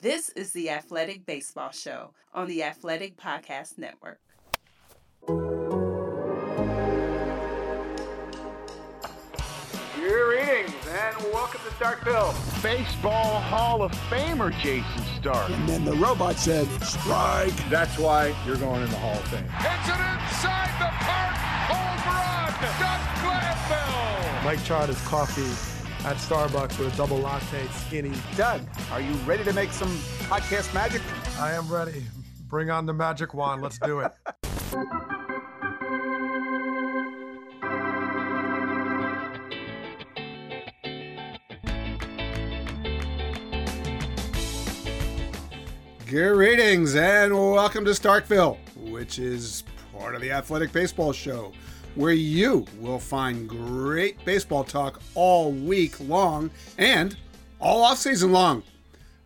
This is the Athletic Baseball Show on the Athletic Podcast Network. Greetings and welcome to Starkville. Baseball Hall of Famer Jason Stark. And then the robot said, strike. That's why you're going in the Hall of Fame. It's an inside the park home run. Doug Glanville. Mike Trout is coffee at Starbucks with a double latte, skinny. Doug, are you ready to make some podcast magic? I am ready. Bring on the magic wand. Let's do it. Greetings and welcome to Starkville, which is part of the Athletic Baseball Show, where you will find great baseball talk all week long and all off-season long.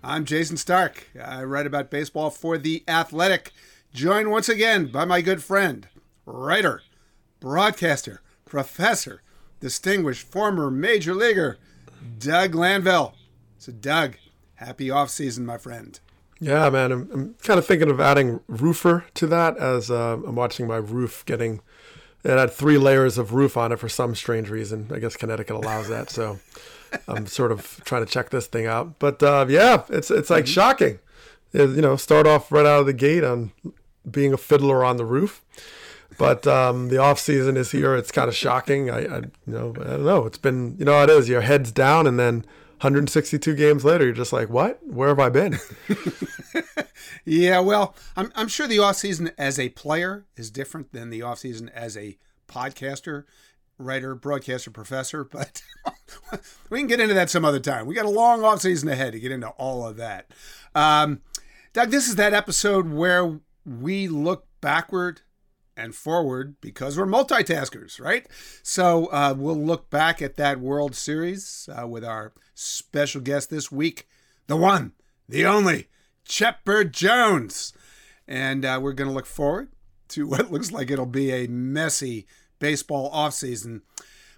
I'm Jason Stark. I write about baseball for The Athletic, joined once again by my good friend, writer, broadcaster, professor, distinguished former major leaguer, Doug Glanville. So, Doug, happy off-season, my friend. Yeah, man, I'm kind of thinking of adding roofer to that as I'm watching my roof getting... It had three layers of roof on it for some strange reason. I guess Connecticut allows that, so I'm sort of trying to check this thing out. But yeah, it's like shocking. It, you know, start off right out of the gate on being a fiddler on the roof. But the off season is here. It's kind of shocking. I don't know. It's been, you know how it is. Your head's down, and then 162 games later, you're just like, what? Where have I been? Yeah, well, I'm sure the offseason as a player is different than the offseason as a podcaster, writer, broadcaster, professor, but we can get into that some other time. We got a long offseason ahead to get into all of that. Doug, this is that episode where we look backward and forward because we're multitaskers, right? So we'll look back at that World Series with our special guest this week, the one, the only, Chipper Jones. And we're going to look forward to what looks like it'll be a messy baseball offseason.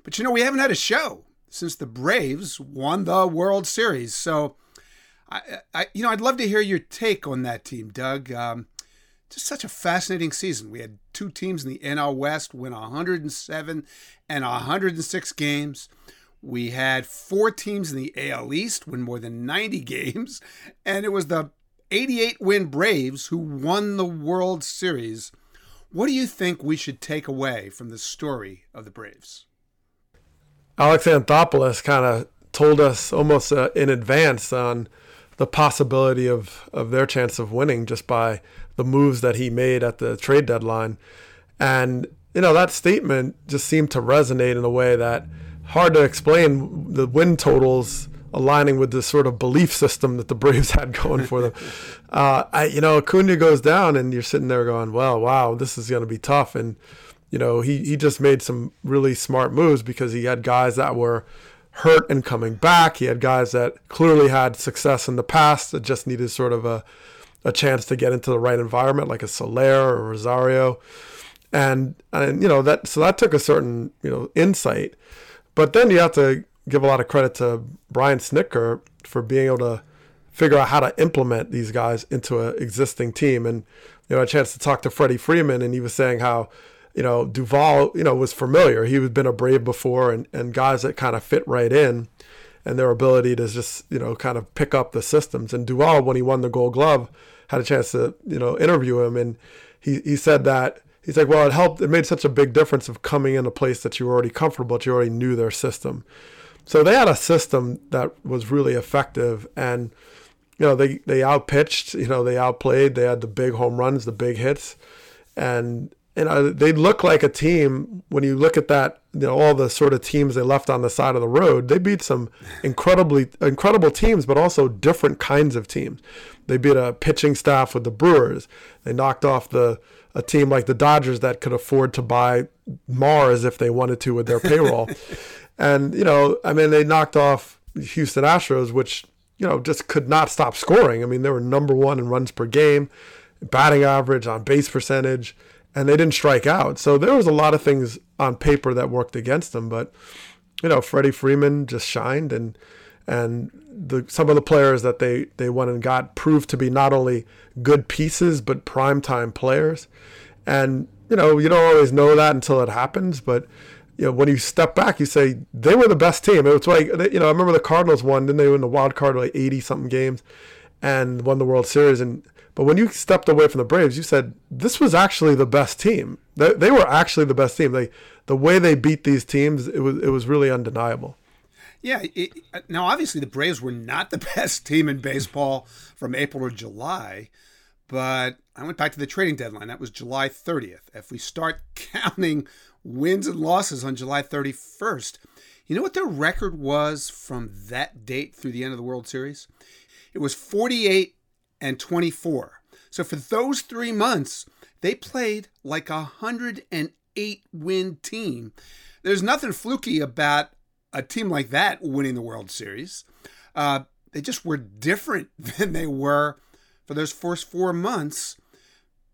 But, you know, we haven't had a show since the Braves won the World Series. So, I'd love to hear your take on that team, Doug. Just such a fascinating season. We had two teams in the NL West win 107 and 106 games. We had four teams in the AL East win more than 90 games. And it was the 88-win Braves who won the World Series. What do you think we should take away from the story of the Braves? Alex Anthopoulos kind of told us almost in advance on the possibility of their chance of winning just by the moves that he made at the trade deadline. And, you know, that statement just seemed to resonate in a way that hard to explain, the win totals aligning with this sort of belief system that the Braves had going for them. Acuña goes down and you're sitting there going, well, wow, this is going to be tough. And, you know, he just made some really smart moves because he had guys that were hurt and coming back. He had guys that clearly had success in the past that just needed sort of a chance to get into the right environment, like a Soler or Rosario. And you know, that took a certain, you know, insight. But then you have to give a lot of credit to Brian Snitker for being able to figure out how to implement these guys into an existing team. And, you know, I had a chance to talk to Freddie Freeman, and he was saying how, you know, Duvall, you know, was familiar. He had been a Brave before, and guys that kind of fit right in and their ability to just, you know, kind of pick up the systems. And Duvall, when he won the Gold Glove, had a chance to, you know, interview him. And he said that, he's like, well, it helped. It made such a big difference of coming in a place that you were already comfortable, that you already knew their system. So they had a system that was really effective, and you know they outpitched, you know they outplayed. They had the big home runs, the big hits, and And they look like a team when you look at that, you know, all the sort of teams they left on the side of the road. They beat some incredible teams, but also different kinds of teams. They beat a pitching staff with the Brewers. They knocked off a team like the Dodgers that could afford to buy Mars if they wanted to with their payroll. And, you know, I mean, they knocked off Houston Astros, which, you know, just could not stop scoring. I mean, they were number one in runs per game, batting average, on base percentage. And they didn't strike out. So there was a lot of things on paper that worked against them. But, you know, Freddie Freeman just shined. And some of the players that they went and got proved to be not only good pieces, but primetime players. And, you know, you don't always know that until it happens. But, you know, when you step back, you say, they were the best team. It was like, you know, I remember the Cardinals won. Then they won the wild card like 80-something games and won the World Series. But when you stepped away from the Braves, you said, this was actually the best team. They were actually the best team. The way they beat these teams, it was really undeniable. Yeah. Now, obviously, the Braves were not the best team in baseball from April to July. But I went back to the trading deadline. That was July 30th. If we start counting wins and losses on July 31st, you know what their record was from that date through the end of the World Series? It was 48-24. So for those 3 months, they played like a 108-win team. There's nothing fluky about a team like that winning the World Series. They just were different than they were for those first 4 months.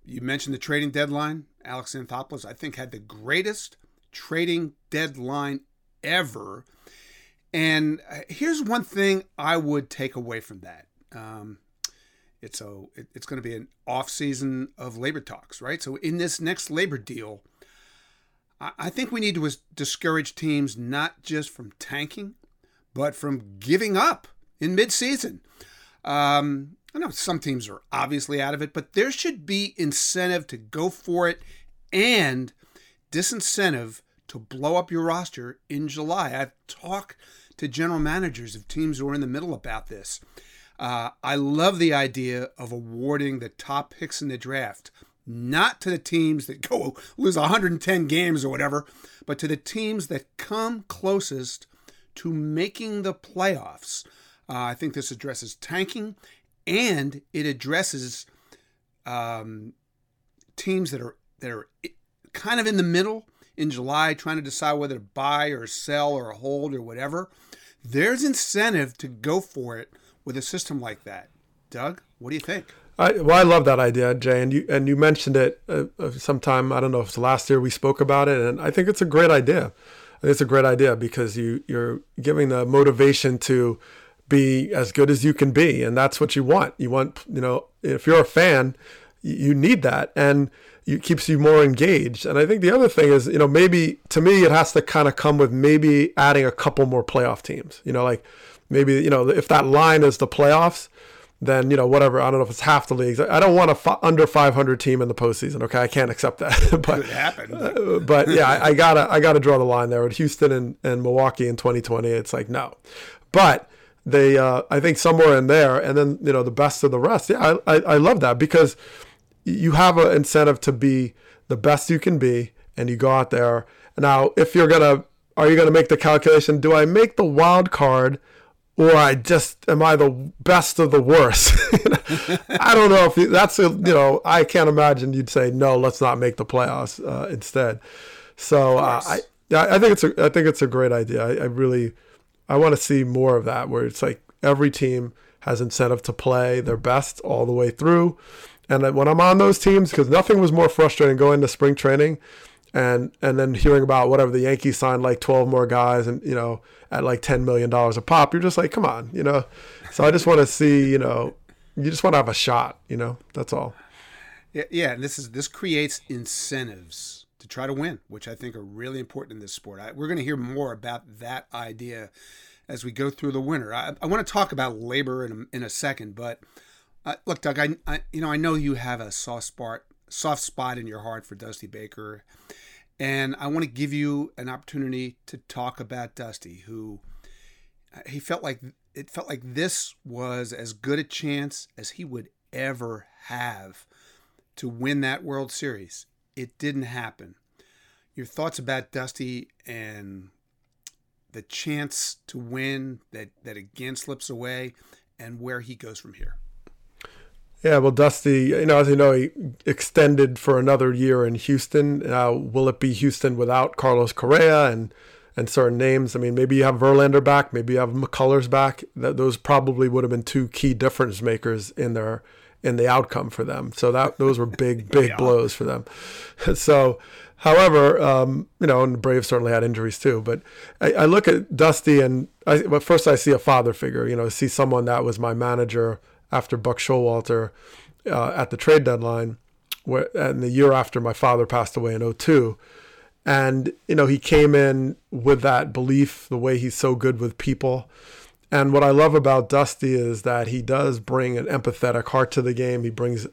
You mentioned the trading deadline. Alex Anthopoulos, I think, had the greatest trading deadline ever. And here's one thing I would take away from that. It's going to be an off-season of labor talks, right? So in this next labor deal, I think we need to discourage teams not just from tanking, but from giving up in mid-season. I know some teams are obviously out of it, but there should be incentive to go for it and disincentive to blow up your roster in July. I've talked to general managers of teams who are in the middle about this. I love the idea of awarding the top picks in the draft, not to the teams that go lose 110 games or whatever, but to the teams that come closest to making the playoffs. I think this addresses tanking, and it addresses teams that are kind of in the middle in July, trying to decide whether to buy or sell or hold or whatever. There's incentive to go for it with a system like that. Doug, what do you think? I love that idea, Jay, and you mentioned it sometime. I don't know if it's last year we spoke about it, and I think it's a great idea. I think it's a great idea because you're giving the motivation to be as good as you can be, and that's what you want. You want, you know, if you're a fan, you need that, and it keeps you more engaged. And I think the other thing is, you know, maybe to me it has to kind of come with maybe adding a couple more playoff teams. You know, like, maybe, you know, if that line is the playoffs, then, you know, whatever. I don't know if it's half the leagues. I don't want a under 500 team in the postseason. Okay, I can't accept that. But it happened. But yeah, I gotta draw the line there with Houston and Milwaukee in 2020. It's like, no, but they I think somewhere in there, and then, you know, the best of the rest. Yeah, I love that because you have an incentive to be the best you can be, and you go out there. Now, are you gonna make the calculation? Do I make the wild card? Or am I the best of the worst? I don't know if I can't imagine you'd say, no, let's not make the playoffs instead. So I think it's a great idea. I really want to see more of that, where it's like every team has incentive to play their best all the way through. And when I'm on those teams, because nothing was more frustrating going to spring training and then hearing about whatever the Yankees signed like 12 more guys and, you know, at like $10 million a pop, you're just like, come on, you know? So I just want to see, you know, you just want to have a shot, you know, that's all. Yeah. And this creates incentives to try to win, which I think are really important in this sport. We're going to hear more about that idea as we go through the winter. I want to talk about labor in a second, but look, Doug, I know you have a soft spot in your heart for Dusty Baker. And I want to give you an opportunity to talk about Dusty, who it felt like this was as good a chance as he would ever have to win that World Series. It didn't happen. Your thoughts about Dusty and the chance to win that again slips away and where he goes from here. Yeah, well, Dusty, as you know, he extended for another year in Houston. Will it be Houston without Carlos Correa and certain names? I mean, maybe you have Verlander back, maybe you have McCullers back. Those probably would have been two key difference makers in the outcome for them. So those were big yeah. blows for them. So, however, and the Braves certainly had injuries too. But I look at Dusty, and first I see a father figure. See someone that was my manager after Buck Showalter at the trade deadline, and the year after my father passed away in 2002. And, he came in with that belief, the way he's so good with people. And what I love about Dusty is that he does bring an empathetic heart to the game. He brings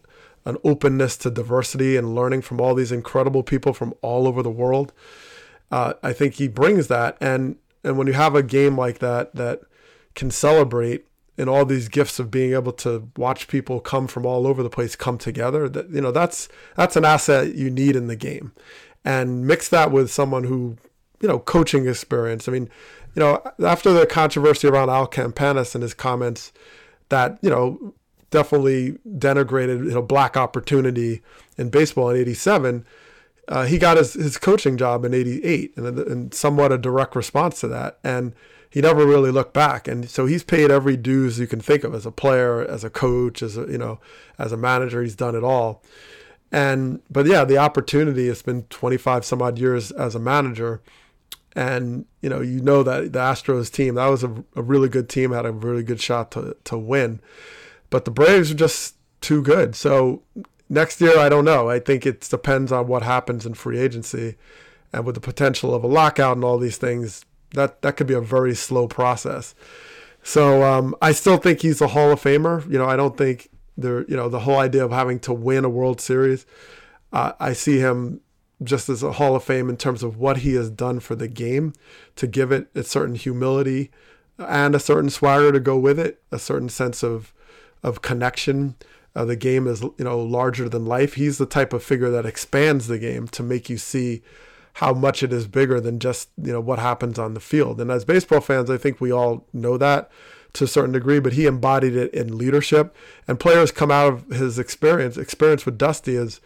an openness to diversity and learning from all these incredible people from all over the world. I think he brings that. And when you have a game like that can celebrate, and all these gifts of being able to watch people come from all over the place come together, that, that's an asset you need in the game. And mix that with someone who, coaching experience. I mean, after the controversy around Al Campanis and his comments that, definitely denigrated, black opportunity in baseball in 1987, he got his coaching job in 1988 and somewhat a direct response to that. And he never really looked back. And so he's paid every dues you can think of as a player, as a coach, as a manager. He's done it all. But yeah, the opportunity, it's been 25 some odd years as a manager. And, that the Astros team, that was a really good team, had a really good shot to win. But the Braves are just too good. So next year, I don't know. I think it depends on what happens in free agency. And with the potential of a lockout and all these things, that could be a very slow process. So I still think he's a Hall of Famer. I don't think... the whole idea of having to win a World Series, I see him just as a Hall of Fame in terms of what he has done for the game, to give it a certain humility and a certain swagger to go with it, a certain sense of connection. The game is, larger than life. He's the type of figure that expands the game to make you see how much it is bigger than just, what happens on the field. And as baseball fans, I think we all know that to a certain degree, but he embodied it in leadership, and players come out of his experience with Dusty as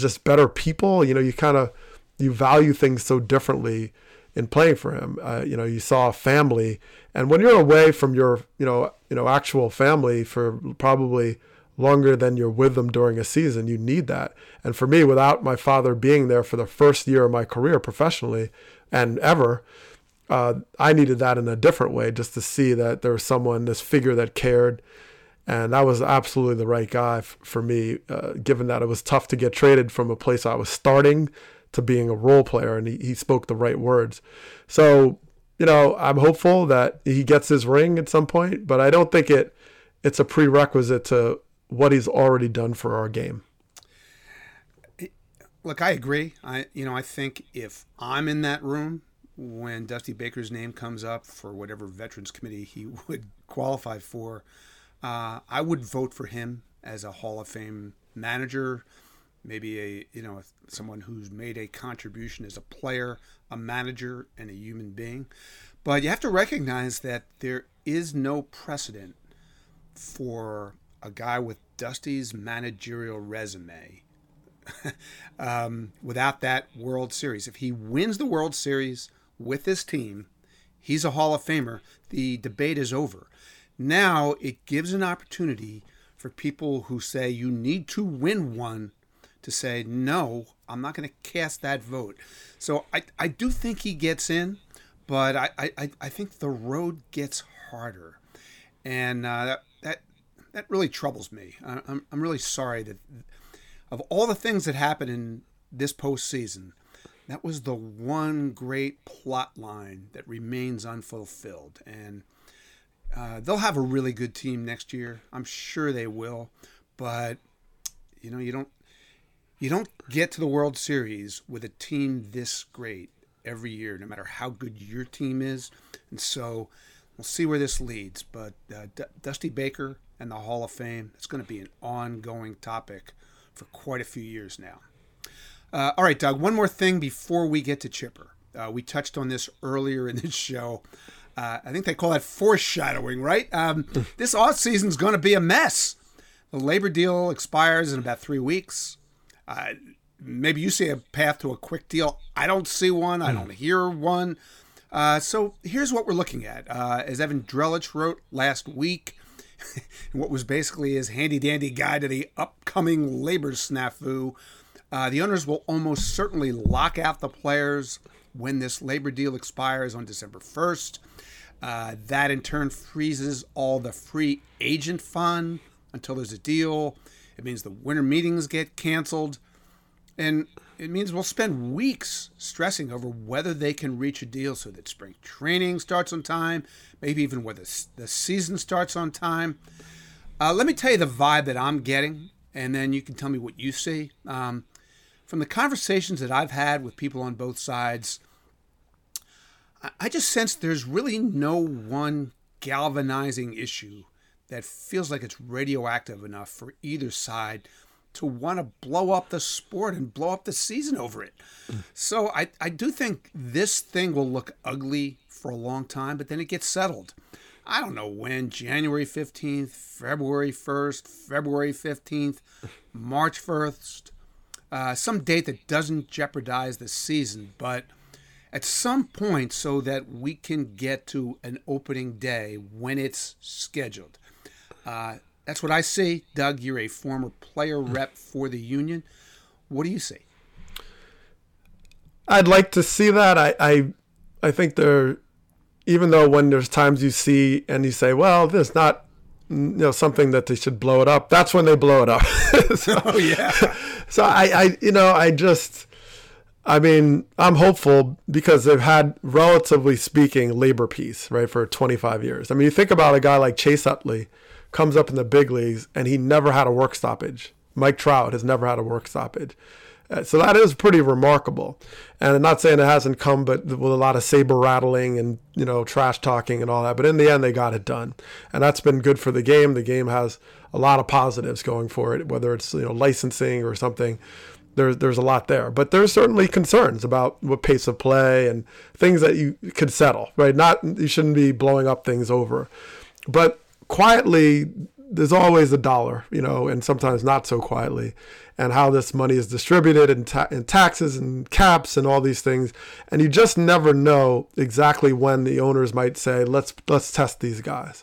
just better people. You value things so differently in playing for him. You saw a family, and when you're away from your, actual family for probably longer than you're with them during a season, you need that. And for me, without my father being there for the first year of my career professionally and ever, I needed that in a different way, just to see that there was this figure that cared. And that was absolutely the right guy for me, given that it was tough to get traded from a place I was starting to being a role player. And he spoke the right words. So, I'm hopeful that he gets his ring at some point, but I don't think it's a prerequisite to what he's already done for our game. Look, I agree. I think if I'm in that room when Dusty Baker's name comes up for whatever Veterans Committee he would qualify for, I would vote for him as a Hall of Fame manager, maybe someone who's made a contribution as a player, a manager, and a human being. But you have to recognize that there is no precedent for a guy with Dusty's managerial resume without that World Series. If he wins the World Series with this team, he's a Hall of Famer. The debate is over. Now it gives an opportunity for people who say you need to win one to say, no, I'm not going to cast that vote. So I do think he gets in, but I think the road gets harder. And that really troubles me. I'm really sorry that of all the things that happened in this postseason, that was the one great plot line that remains unfulfilled. And they'll have a really good team next year. I'm sure they will. But, you don't get to the World Series with a team this great every year, no matter how good your team is. And so we'll see where this leads. But Dusty Baker and the Hall of Fame, it's going to be an ongoing topic for quite a few years now. All right, Doug, one more thing before we get to Chipper. We touched on this earlier in this show. I think they call that foreshadowing, right? This offseason's going to be a mess. The labor deal expires in about 3 weeks. Maybe you see a path to a quick deal. I don't see one. I don't hear one. So here's what we're looking at. As Evan Drellich wrote last week, what was basically his handy-dandy guide to the upcoming labor snafu, the owners will almost certainly lock out the players when this labor deal expires on December 1st. That, in turn, freezes all the free agent fund until there's a deal. It means the winter meetings get canceled. And it means we'll spend weeks stressing over whether they can reach a deal so that spring training starts on time, maybe even whether the season starts on time. Let me tell you the vibe that I'm getting, and then you can tell me what you see. From the conversations that I've had with people on both sides, I just sense there's really no one galvanizing issue that feels like it's radioactive enough for either side to want to blow up the sport and blow up the season over it. So I do think this thing will look ugly for a long time, but then it gets settled. I don't know when, January 15th, February 1st, February 15th, March 1st, some date that doesn't jeopardize the season, but at some point so that we can get to an opening day when it's scheduled. That's what I see. Doug, you're a former player rep for the union. What do you see? I'd like to see that. I think there, even though when there's times you see and you say, well, there's not, something that they should blow it up. That's when they blow it up. So I'm hopeful because they've had, relatively speaking, labor peace, right, for 25 years. I mean, you think about a guy like Chase Utley, comes up in the big leagues, and he never had a work stoppage. Mike Trout has never had a work stoppage. So that is pretty remarkable. And I'm not saying it hasn't come, but with a lot of saber rattling and, trash talking and all that. But in the end, they got it done. And that's been good for the game. The game has a lot of positives going for it, whether it's, licensing or something. There's a lot there. But there's certainly concerns about what pace of play and things that you could settle, right? You shouldn't be blowing up things over. But quietly, there's always a dollar, and sometimes not so quietly, and how this money is distributed and taxes and caps and all these things. And you just never know exactly when the owners might say, let's test these guys.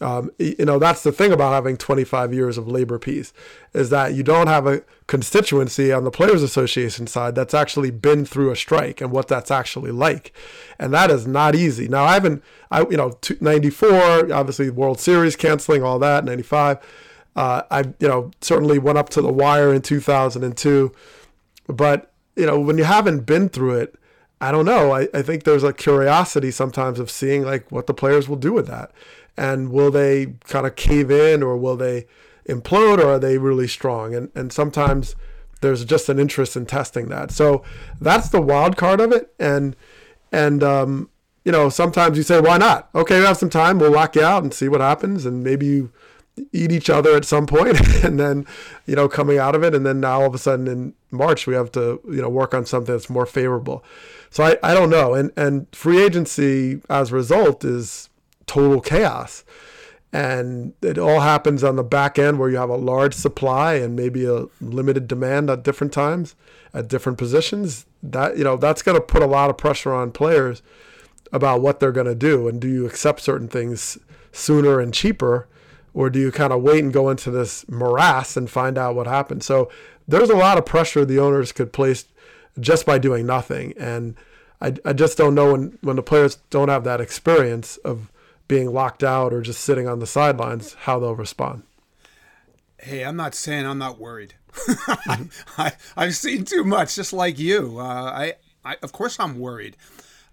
That's the thing about having 25 years of labor peace, is that you don't have a constituency on the Players Association side that's actually been through a strike and what that's actually like. And that is not easy. Now, 94, obviously World Series canceling, all that, 95. I certainly went up to the wire in 2002. But, when you haven't been through it, I don't know. I think there's a curiosity sometimes of seeing like what the players will do with that. And will they kind of cave in, or will they implode, or are they really strong? And sometimes there's just an interest in testing that. So that's the wild card of it. And sometimes you say, why not? Okay, we have some time. We'll lock you out and see what happens. And maybe you eat each other at some point and then, coming out of it. And then now all of a sudden in March, we have to, work on something that's more favorable. So I don't know. And free agency as a result is total chaos, and it all happens on the back end where you have a large supply and maybe a limited demand at different times at different positions. That that's going to put a lot of pressure on players about what they're going to do, and do you accept certain things sooner and cheaper, or do you kind of wait and go into this morass and find out what happens? So there's a lot of pressure the owners could place just by doing nothing, and I just don't know when the players don't have that experience of being locked out or just sitting on the sidelines, how they'll respond. Hey, I'm not saying I'm not worried. I've seen too much, just like you. I of course I'm worried.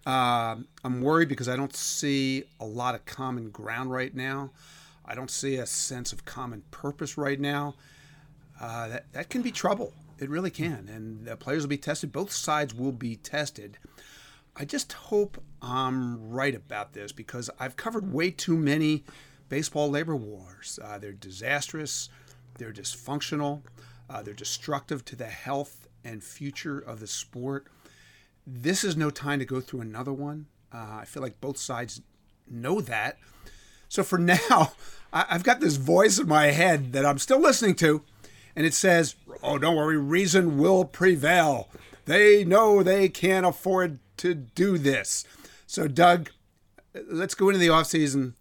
I'm worried because I don't see a lot of common ground right now. I don't see a sense of common purpose right now. That can be trouble. It really can. And the players will be tested. Both sides will be tested. I just hope I'm right about this, because I've covered way too many baseball labor wars. They're disastrous, they're dysfunctional, they're destructive to the health and future of the sport. This is no time to go through another one. I feel like both sides know that. So for now, I've got this voice in my head that I'm still listening to, and it says, oh, don't worry, reason will prevail. They know they can't afford to do this. So, Doug, let's go into the offseason.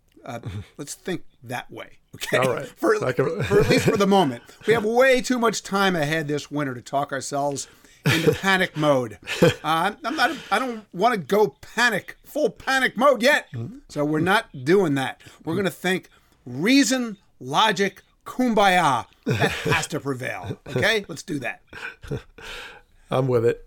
Let's think that way, okay? All right. For at least for the moment. We have way too much time ahead this winter to talk ourselves into panic mode. I don't want to go full panic mode yet. So we're not doing that. We're going to think reason, logic, kumbaya. That has to prevail, okay? Let's do that. I'm with it.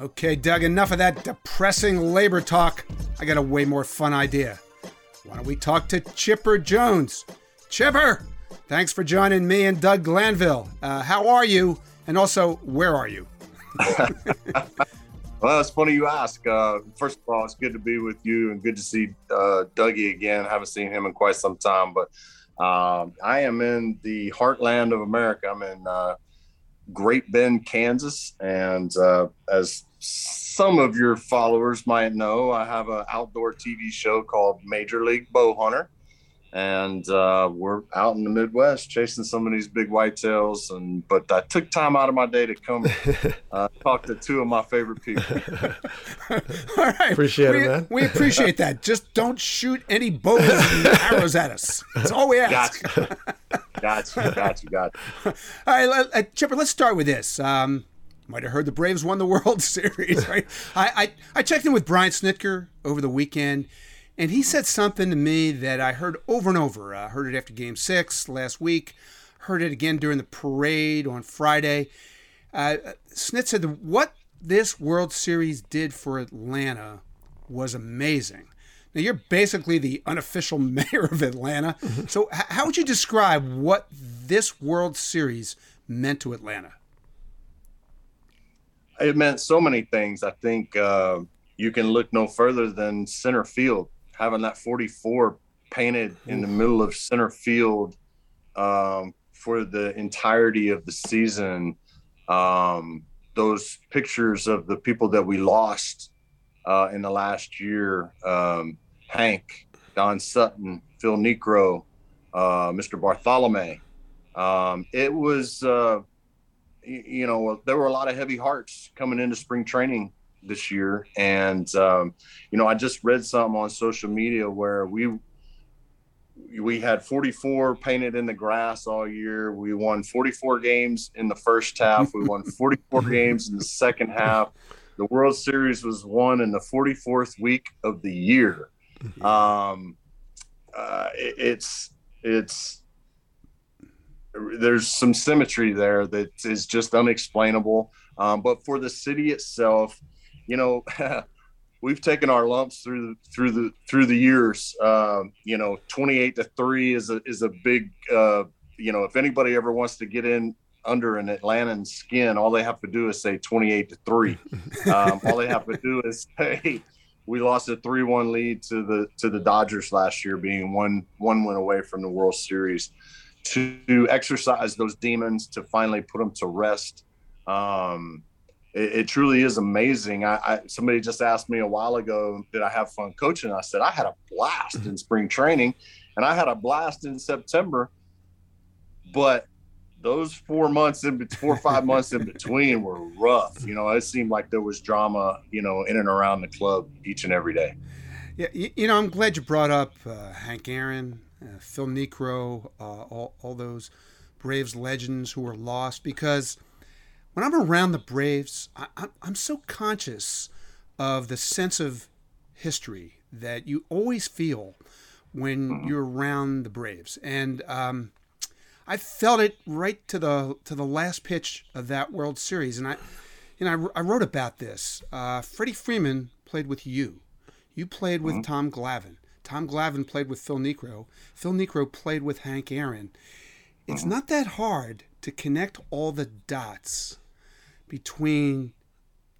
Okay, Doug, enough of that depressing labor talk. I got a way more fun idea. Why don't we talk to Chipper Jones? Chipper, thanks for joining me and Doug Glanville. How are you? And also, where are you? Well, it's funny you ask. First of all, it's good to be with you and good to see Dougie again. I haven't seen him in quite some time, but I am in the heartland of America. I'm in Great Bend, Kansas, and as some of your followers might know, I have an outdoor TV show called Major League Bowhunter, and we're out in the Midwest chasing some of these big whitetails. But I took time out of my day to come talk to two of my favorite people. All right, we appreciate that. Just don't shoot any bows and arrows at us. That's all we ask. Gotcha. All right, Chipper, let's start with this. Might have heard the Braves won the World Series, right? I checked in with Brian Snitker over the weekend, and he said something to me that I heard over and over. I heard it after Game 6 last week. Heard it again during the parade on Friday. Snit said that what this World Series did for Atlanta was amazing. Now, you're basically the unofficial mayor of Atlanta. So how would you describe what this World Series meant to Atlanta? It meant so many things. I think you can look no further than center field. Having that 44 painted in the middle of center field for the entirety of the season. Those pictures of the people that we lost in the last year, Hank, Don Sutton, Phil Niekro, Mr. Bartholomew. It was, there were a lot of heavy hearts coming into spring training this year. And, I just read something on social media where we had 44 painted in the grass all year. We won 44 games in the first half. We won 44 games in the second half. The World Series was won in the 44th week of the year. There's some symmetry there that is just unexplainable. But for the city itself, we've taken our lumps through the years. 28-3 is a big, if anybody ever wants to get in under an Atlantan skin, all they have to do is say 28-3. All they have to do is say, we lost a 3-1 lead to the Dodgers last year, being one win away from the World Series. To exercise those demons, to finally put them to rest, it truly is amazing. Somebody just asked me a while ago, did I have fun coaching? I said, I had a blast in spring training, and I had a blast in September, but those 4 months in between, 4 or 5 months in between were rough. You know, it seemed like there was drama, you know, in and around the club each and every day. Yeah, you know, I'm glad you brought up Hank Aaron, Phil Niekro, all those Braves legends who were lost, because when I'm around the Braves, I'm so conscious of the sense of history that you always feel when you're around the Braves. And I felt it right to the last pitch of that World Series. And I wrote about this. Freddie Freeman played with you. You played with Tom Glavine. Tom Glavine played with Phil Niekro. Phil Niekro played with Hank Aaron. It's not that hard to connect all the dots between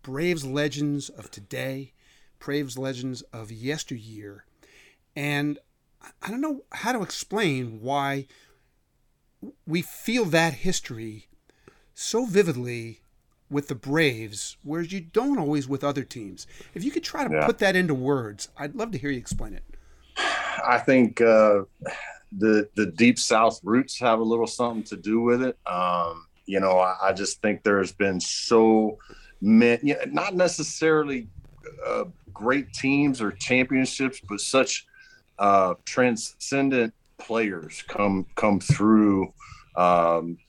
Braves legends of today, Braves legends of yesteryear. And I don't know how to explain why we feel that history so vividly with the Braves, whereas you don't always with other teams. If you could try to put that into words, I'd love to hear you explain it. I think the Deep South roots have a little something to do with it. You know, I just think there's been so many, not necessarily great teams or championships, but such transcendent players come through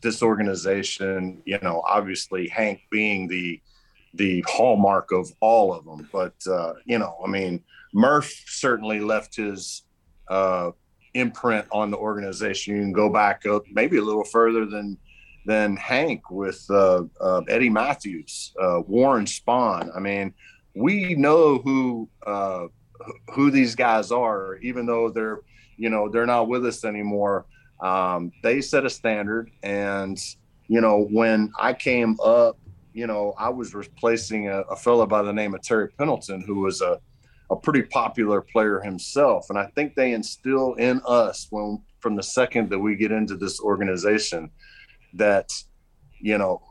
this organization. You know, obviously Hank being the hallmark of all of them, but you know, I mean, Murph certainly left his imprint on the organization. You can go back up maybe a little further than Hank with Eddie Matthews, Warren Spahn. I mean, we know who these guys are, even though they're not with us anymore. They set a standard, and you know, when I came up, you know, I was replacing a fellow by the name of Terry Pendleton, who was a pretty popular player himself. And I think they instill in us from the second that we get into this organization that, you know,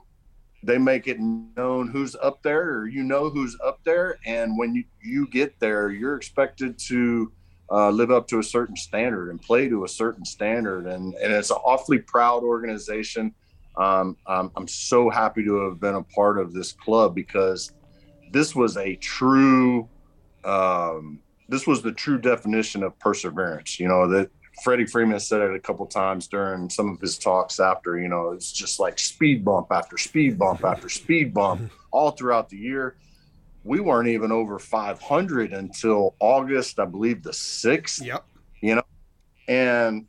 they make it known who's up there, or you know who's up there, and when you get there, you're expected to live up to a certain standard and play to a certain standard. And it's an awfully proud organization. I'm so happy to have been a part of this club, because this was the true definition of perseverance. You know, that Freddie Freeman said it a couple times during some of his talks after, you know, it's just like speed bump after speed bump after speed bump all throughout the year. We weren't even over 500 until August, I believe, the 6th. Yep. You know, and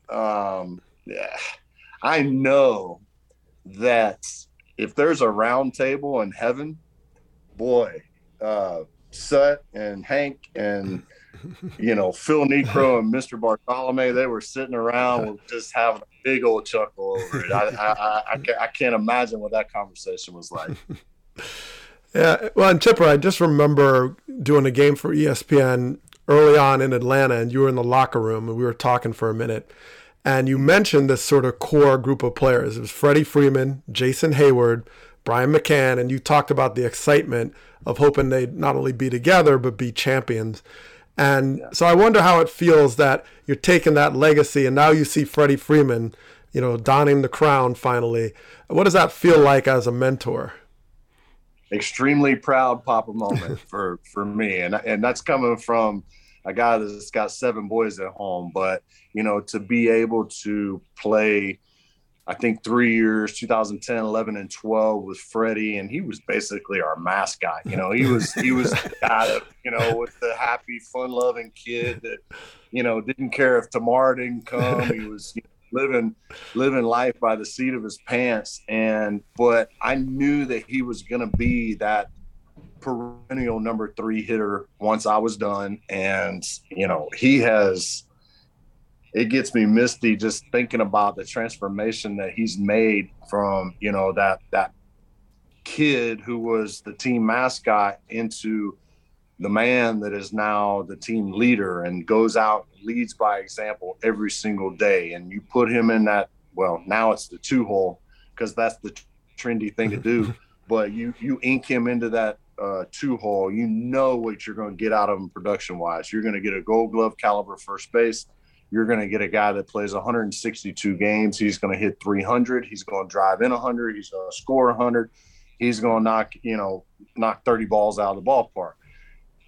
I know that if there's a round table in heaven, boy, Sut and Hank and, you know, Phil Niekro and Mr. Bartholomew, they were sitting around just having a big old chuckle over it. I can't imagine what that conversation was like. Yeah, well, and Chipper, I just remember doing a game for ESPN early on in Atlanta, and you were in the locker room, and we were talking for a minute, and you mentioned this sort of core group of players. It was Freddie Freeman, Jason Hayward, Brian McCann, and you talked about the excitement of hoping they'd not only be together, but be champions. And so I wonder how it feels that you're taking that legacy, and now you see Freddie Freeman, you know, donning the crown finally. What does that feel like as a mentor? Extremely proud papa moment for me, and that's coming from a guy that's got 7 boys at home. But you know, to be able to play, I think 3 years, 2010, 11, and 12 with Freddie, and he was basically our mascot. You know, he was the guy that, you know, with the happy, fun-loving kid that, you know, didn't care if tomorrow didn't come. He was, you know, living life by the seat of his pants. But I knew that he was going to be that perennial number 3 hitter once I was done. And, you know, it gets me misty just thinking about the transformation that he's made from, you know, that kid who was the team mascot into the man that is now the team leader and goes out, leads by example every single day. And you put him in that, well, now it's the 2-hole because that's the trendy thing to do, but you ink him into that 2-hole, you know what you're going to get out of him production wise. You're going to get a Gold Glove caliber first base. you're going to get a guy that plays 162 games. He's going to hit 300. He's going to drive in 100. He's going to score 100. He's going to knock 30 balls out of the ballpark.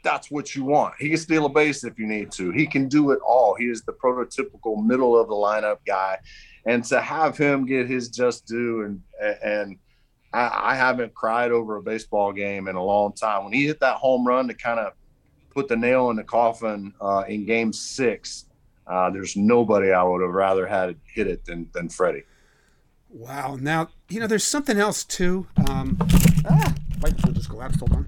That's what you want. He can steal a base if you need to. He can do it all. He is the prototypical middle of the lineup guy. And to have him get his just due, and I haven't cried over a baseball game in a long time. When he hit that home run to kind of put the nail in the coffin in Game 6, there's nobody I would have rather had hit it than Freddie. Wow. Now, there's something else, too. Microphone just collapsed. Hold on.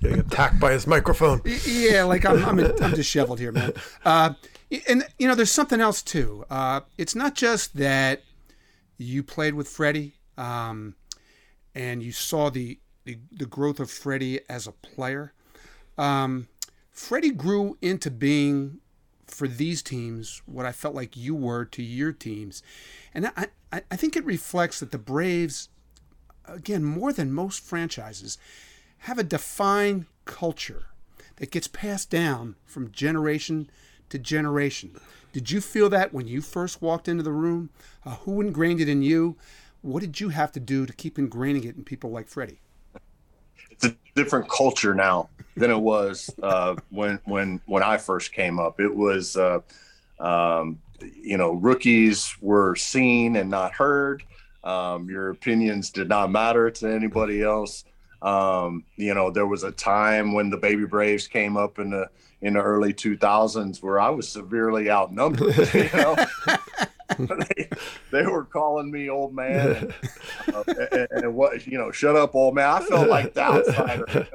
Getting attacked by his microphone. Yeah, like I'm disheveled here, man. And there's something else, too. It's not just that you played with Freddie and you saw the growth of Freddie as a player. Freddie grew into being, for these teams, what I felt like you were to your teams. And I think it reflects that the Braves, again, more than most franchises, have a defined culture that gets passed down from generation to generation. Did you feel that when you first walked into the room? Who ingrained it in you? What did you have to do to keep ingraining it in people like Freddie? It's a different culture now than it was when I first came up. It was, rookies were seen and not heard. Your opinions did not matter to anybody else. There was a time when the Baby Braves came up in the early 2000s where I was severely outnumbered. They were calling me old man and what, shut up, old man. I felt like the outsider.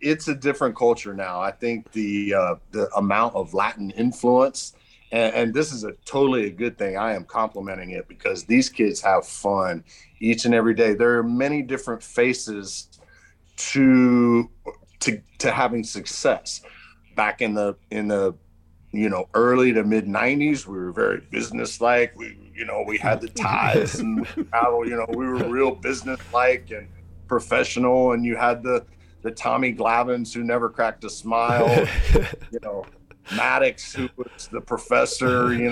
It's a different culture now. I think the amount of Latin influence, and this is totally a good thing. I am complimenting it because these kids have fun each and every day. There are many different faces to having success. Back in the early to mid 90s, we were very businesslike. We had the ties and travel, we were real businesslike and professional. And you had the Tommy Glavins who never cracked a smile, Maddox, who was the professor, you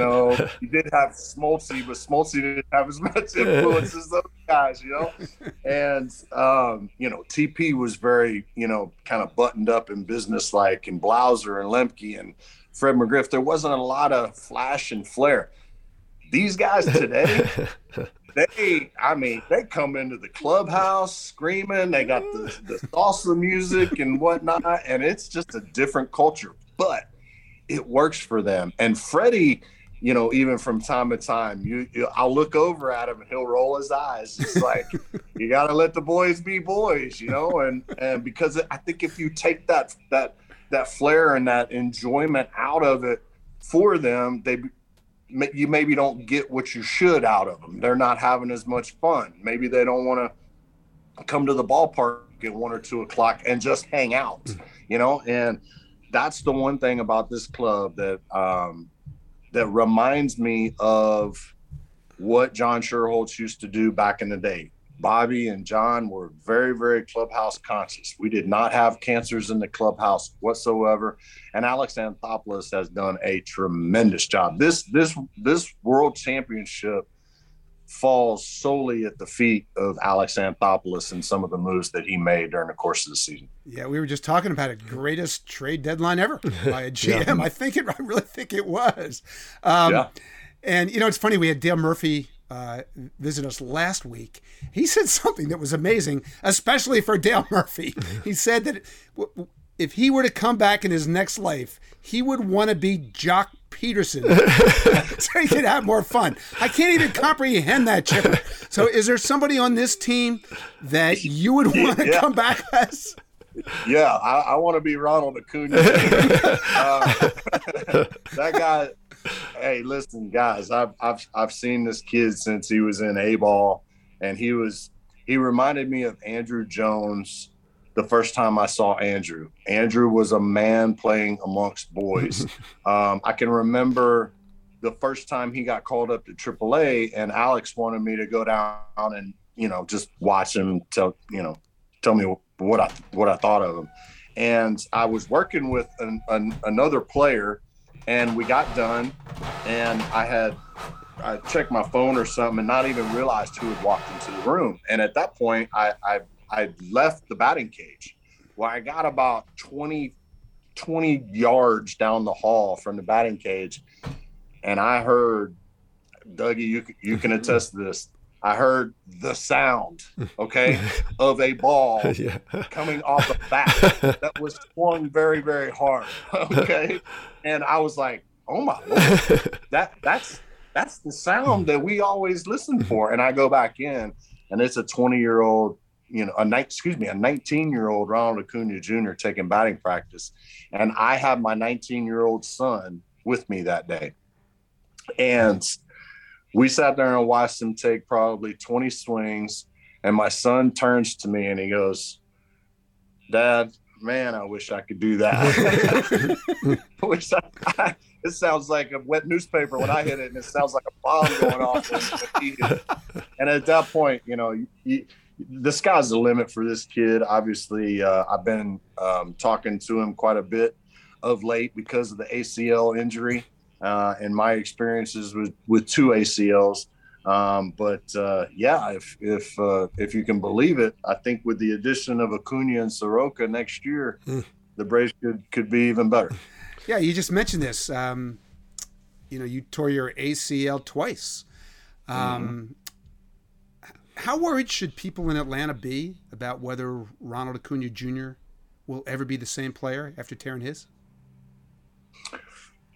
did have Smoltzy, but Smoltzy didn't have as much influence as those guys, and, TP was very, kind of buttoned up and businesslike, and Blauser and Lemke and Fred McGriff. There wasn't a lot of flash and flair. These guys today, they come into the clubhouse screaming, they got the salsa music and whatnot, and it's just a different culture, but it works for them. And Freddie, even from time to time, I'll look over at him and he'll roll his eyes. It's like, you got to let the boys be boys, and because I think if you take that flair and that enjoyment out of it for them, you maybe don't get what you should out of them. They're not having as much fun. Maybe they don't want to come to the ballpark at 1 or 2 o'clock and just hang out, and that's the one thing about this club that that reminds me of what John Schuerholz used to do back in the day. Bobby and John were very, very clubhouse conscious. We did not have cancers in the clubhouse whatsoever. And Alex Anthopoulos has done a tremendous job. This world championship falls solely at the feet of Alex Anthopoulos and some of the moves that he made during the course of the season. Yeah, we were just talking about it. Greatest trade deadline ever by a GM. Yeah. I really think it was. And, it's funny. We had Dale Murphy visit us last week. He said something that was amazing, especially for Dale Murphy. He said that if he were to come back in his next life, he would want to be Jock Peterson so he could have more fun. I can't even comprehend that, Chipper. So is there somebody on this team that you would want to come back as? Yeah, I want to be Ronald Acuña. That guy. Hey, listen, guys. I've seen this kid since he was in A-ball, and he reminded me of Andruw Jones. The first time I saw Andruw, was a man playing amongst boys. I can remember the first time he got called up to AAA, and Alex wanted me to go down and just watch him. Tell me what I thought of him. And I was working with another player And we got done, and I checked my phone or something and not even realized who had walked into the room. And at that point, I left the batting cage. Well, I got about 20 yards down the hall from the batting cage, and I heard, Dougie, you can attest to this. I heard the sound, of a ball coming off a bat that was swung very, very hard, And I was like, oh my Lord, that's the sound that we always listen for. And I go back in, and it's a 19-year-old Ronald Acuña Jr. taking batting practice. And I have my 19-year-old son with me that day. And we sat there and watched him take probably 20 swings, and my son turns to me and he goes, Dad, man, I wish I could do that. It sounds like a wet newspaper when I hit it, and it sounds like a bomb going off. And at that point, the sky's the limit for this kid. Obviously, I've been talking to him quite a bit of late because of the ACL injury. And my experiences with two ACLs. If you can believe it, I think with the addition of Acuña and Soroka next year, the Braves could be even better. Yeah, you just mentioned this. You tore your ACL twice. How worried should people in Atlanta be about whether Ronald Acuña Jr. will ever be the same player after tearing his?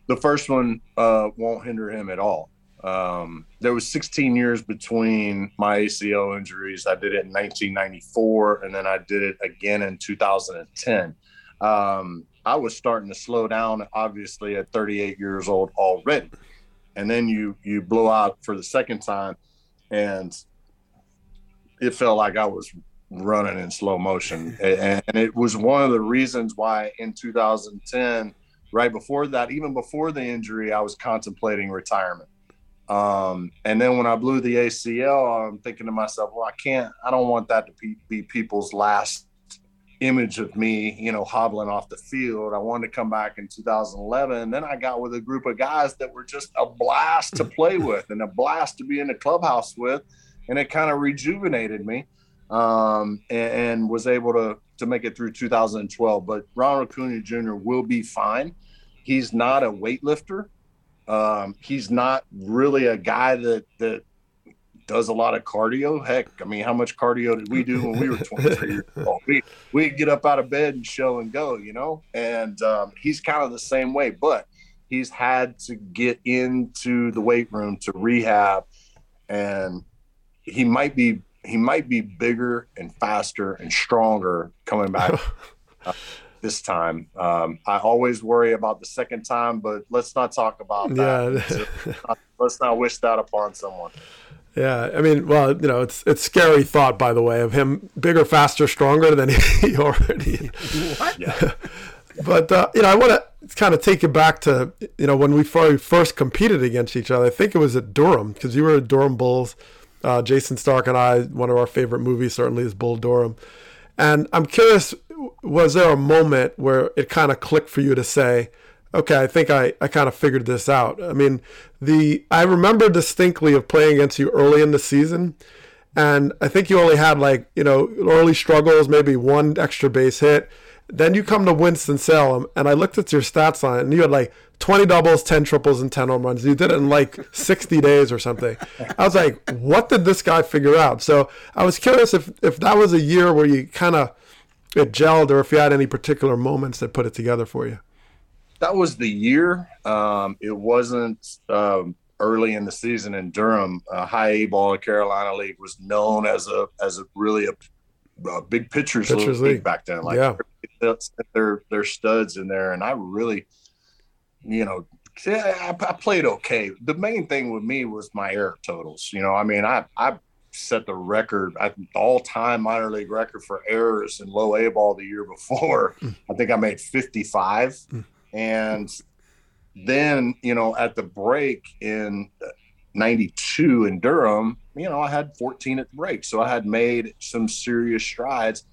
The first one won't hinder him at all. There was 16 years between my ACL injuries. I did it in 1994, and then I did it again in 2010. I was starting to slow down, obviously, at 38 years old already. And then you blow out for the second time, and it felt like I was running in slow motion. And it was one of the reasons why in 2010, right before that, even before the injury, I was contemplating retirement. And then when I blew the ACL, I'm thinking to myself, well, I don't want that to be people's last image of me, hobbling off the field. I wanted to come back in 2011. And then I got with a group of guys that were just a blast to play with and a blast to be in the clubhouse with. And it kind of rejuvenated me and was able to make it through 2012. But Ronald Acuña Jr. will be fine. He's not a weightlifter. He's not really a guy that does a lot of cardio. Heck, I mean, how much cardio did we do when we were 23 years old? We'd get up out of bed and show and go, And he's kind of the same way, but he's had to get into the weight room to rehab, and he might be bigger and faster and stronger coming back this time. I always worry about the second time, but let's not talk about that. Yeah. Let's not wish that upon someone. Yeah, I mean, well, it's scary thought, by the way, of him bigger, faster, stronger than he already. What? Yeah. But, I want to kind of take you back to, when we first competed against each other. I think it was at Durham, because you were at Durham Bulls. Jason Stark and I, one of our favorite movies certainly is Bull Durham. And I'm curious, was there a moment where it kind of clicked for you to say, okay, I think I kind of figured this out? I mean, I remember distinctly of playing against you early in the season. And I think you only had early struggles, maybe one extra base hit. Then you come to Winston-Salem, and I looked at your stats line, and you had 20 doubles, 10 triples, and 10 home runs. You did it in 60 days or something. I was like, what did this guy figure out? So I was curious if that was a year where you kind of it gelled, or if you had any particular moments that put it together for you. That was the year. It wasn't early in the season in Durham. High A ball in Carolina League was known as a really a big pitchers league back then. They're studs in there, and I really, I played okay. The main thing with me was my error totals. I set the record, all-time minor league record for errors in low A ball the year before. I think I made 55, and then at the break in '92 in Durham, I had 14 at the break, so I had made some serious strides.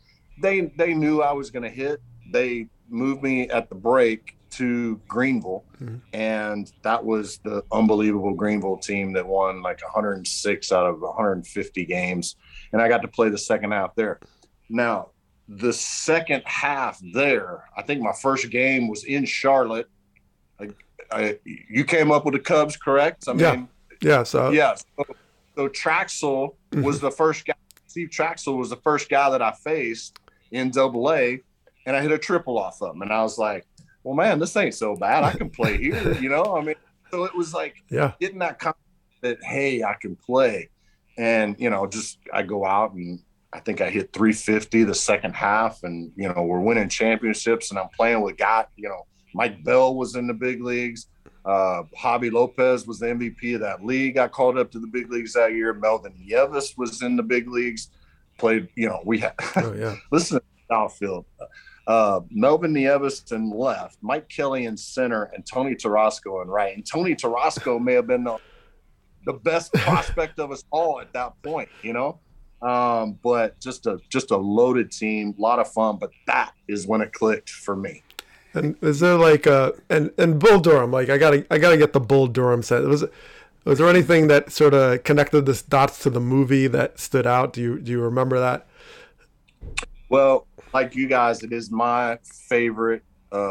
They knew I was going to hit. They moved me at the break to Greenville, mm-hmm. and that was the unbelievable Greenville team that won like 106 out of 150 games, and I got to play the second half there. Now, the second half there, I think my first game was in Charlotte. You came up with the Cubs, correct? I mean, yeah. So Traxel mm-hmm. was the first guy. Steve Traxel was the first guy that I faced in Double-A, and I hit a triple off of him. And I was like, well, man, this ain't so bad. I can play here, you know? I mean, so it was like getting that confidence that, hey, I can play. And, you know, just I go out and I think I hit 350 the second half, and, you know, we're winning championships, and I'm playing with guys, you know, Mike Bell was in the big leagues. Javi Lopez was the MVP of that league. I called up to the big leagues that year. Melvin Nieves was in the big leagues. Played, you know, we had listen to the outfield. Melvin Nieves in left, Mike Kelly in center, and Tony Tarasco in right. And Tony Tarasco may have been the best prospect of us all at that point, you know. But just a loaded team, a lot of fun. But that is when it clicked for me. And is there like and Bull Durham? Like I gotta get the Bull Durham set. Was there anything that sort of connected the dots to the movie that stood out? Do you remember that? Well, like you guys, it is my favorite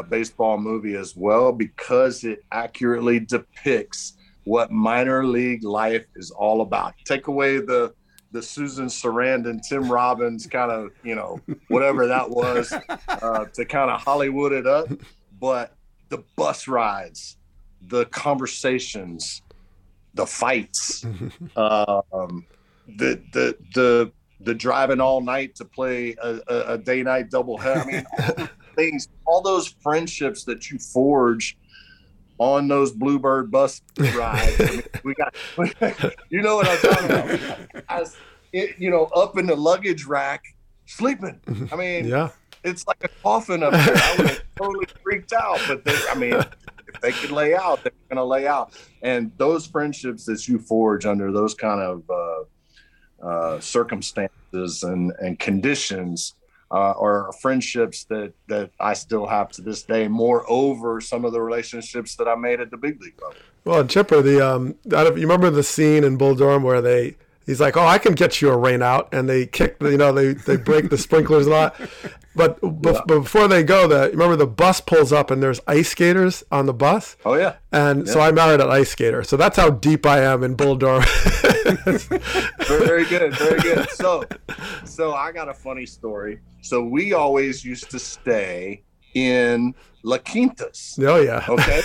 baseball movie as well, because it accurately depicts what minor league life is all about. Take away the Susan Sarandon, Tim Robbins kind of, you know, whatever that was, to kind of Hollywood it up. But the bus rides, the conversations, the fights, the driving all night to play a day-night doubleheader. I mean, all those things, all those friendships that you forge on those Bluebird bus rides. I mean, we got, you know what I'm talking about. We got guys, you know, up in the luggage rack, sleeping. I mean, it's like a coffin up there. I was totally freaked out, but if they could lay out, they're going to lay out. And those friendships that you forge under those kind of circumstances and conditions are friendships that I still have to this day. Moreover, some of the relationships that I made at the big league level. Well, and Chipper, you remember the scene in Bull Durham where he's like, "Oh, I can get you a rain out," and they kick, you know, they break the sprinklers a lot. But before they go, remember the bus pulls up and there's ice skaters on the bus. Oh yeah. And so I mounted an ice skater. So that's how deep I am in Bull Durham. Very good, very good. So I got a funny story. So we always used to stay in La Quintas. Oh yeah. Okay.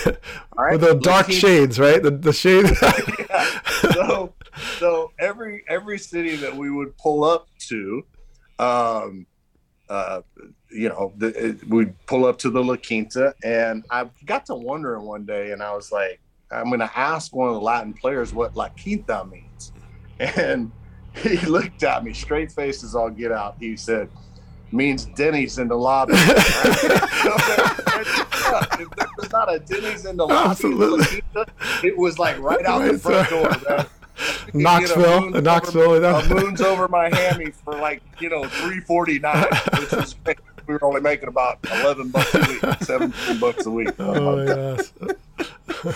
All right. With the dark shades, right? The shades. So every city that we would pull up to, you know, we'd pull up to the La Quinta, and I got to wondering one day, and I was like, I'm going to ask one of the Latin players what La Quinta means. And he looked at me, straight faces all get out. He said, means Denny's in the lobby. Right? If there was not a Denny's in the lobby, La Quinta, it was like right out the front door. Right? Knoxville. Moon's over my hammy for like, you know, $3.49, which is great. We were only making about $11 a week, $17 a week. Oh yes.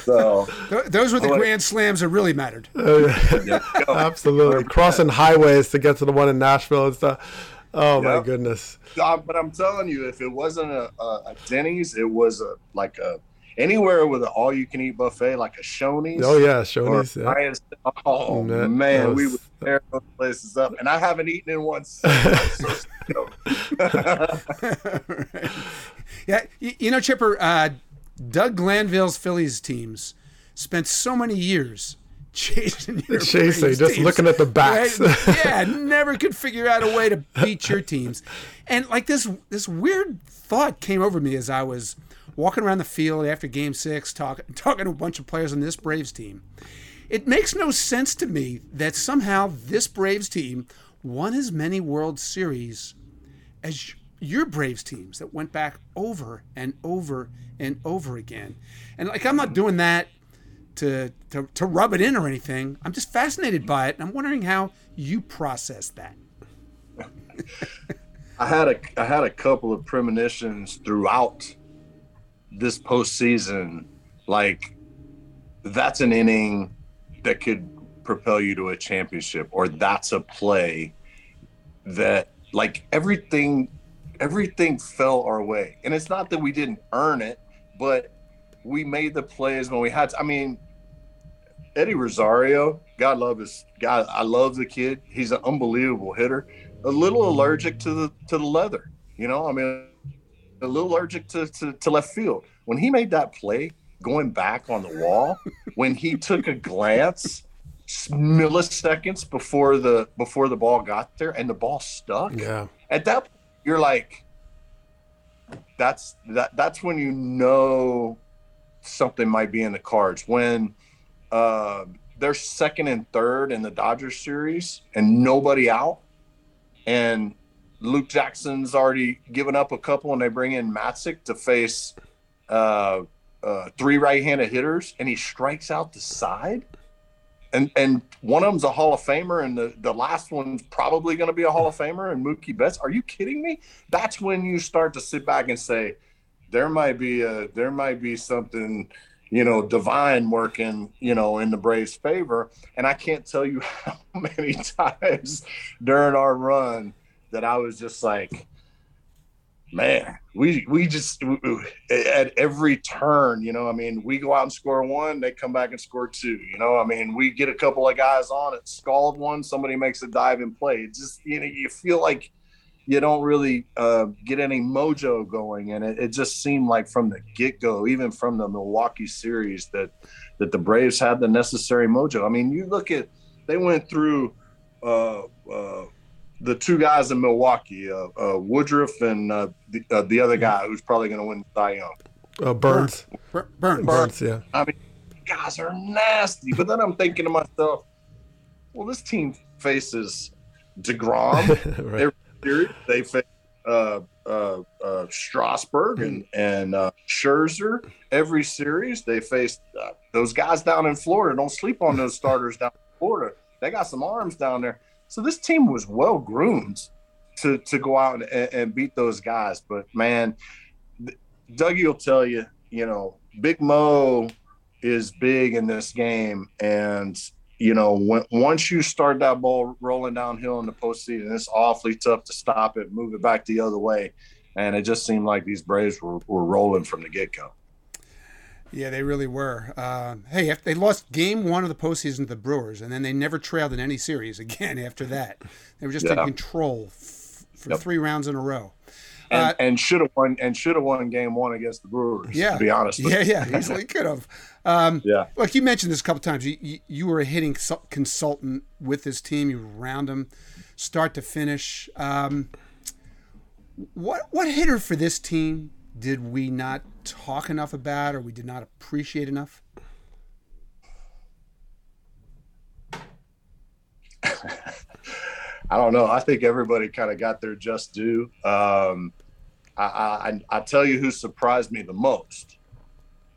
So those were the grand slams that really mattered. Yeah. Absolutely, crossing highways to get to the one in Nashville and stuff. Oh my goodness! But I'm telling you, if it wasn't a Denny's, it was like anywhere with an all-you-can-eat buffet, like a Shoney's. Oh, yeah, Shoney's. Yeah. Oh, man, we would tear those places up. And I haven't eaten in one since. Right. Yeah, you know, Chipper, Doug Glanville's Phillies teams spent so many years chasing just looking at the backs. Right? Yeah, never could figure out a way to beat your teams. And, like, this weird thought came over me as I was walking around the field after Game 6, talking to a bunch of players on this Braves team. It makes no sense to me that somehow this Braves team won as many World Series as your Braves teams that went back over and over and over again. And, like, I'm not doing that to rub it in or anything. I'm just fascinated by it, and I'm wondering how you process that. I had a couple of premonitions throughout this postseason, like, that's an inning that could propel you to a championship, or that's a play that, like, everything fell our way. And it's not that we didn't earn it, but we made the plays when we had to. I mean, Eddie Rosario, God love his guy. I love the kid. He's an unbelievable hitter. A little allergic to the leather, you know. I mean, a little allergic to left field. When he made that play going back on the wall, when he took a glance milliseconds before the ball got there and the ball stuck. Yeah. At that point, you're like, that's when you know something might be in the cards. When they're second and third in the Dodgers series and nobody out, and Luke Jackson's already given up a couple, and they bring in Matzik to face three right-handed hitters, and he strikes out the side. And one of them's a Hall of Famer, and the last one's probably going to be a Hall of Famer, and Mookie Betts. Are you kidding me? That's when you start to sit back and say, there might be something, you know, divine working, you know, in the Braves' favor. And I can't tell you how many times during our run that I was just like, man, we at every turn, you know, I mean, we go out and score one, they come back and score two, you know, I mean, we get a couple of guys on it, scald one, somebody makes a dive and play. It's just, you know, you feel like you don't really get any mojo going. And it just seemed like from the get-go, even from the Milwaukee series, that the Braves had the necessary mojo. I mean, you look at, they went through the two guys in Milwaukee, Woodruff and the other guy who's probably going to win Cy Young. Burns, yeah. I mean, guys are nasty. But then I'm thinking to myself, well, this team faces DeGrom. Right. They face Strasburg and Scherzer every series. They face those guys down in Florida. Don't sleep on those starters down in Florida. They got some arms down there. So this team was well groomed to go out and beat those guys. But man, Dougie will tell you, you know, Big Mo is big in this game. And you know, once you start that ball rolling downhill in the postseason, it's awfully tough to stop it, move it back the other way. And it just seemed like these Braves were rolling from the get go. Yeah, they really were. Hey, they lost game one of the postseason to the Brewers, and then they never trailed in any series again after that. They were just in control for three rounds in a row, and should have won game one against the Brewers. Yeah, to be honest. Yeah, easily could have. Look, you mentioned this a couple times. You were a hitting consultant with this team. You round them, start to finish. What hitter for this team did we not talk enough about, or we did not appreciate enough? I don't know. I think everybody kind of got their just due. I tell you who surprised me the most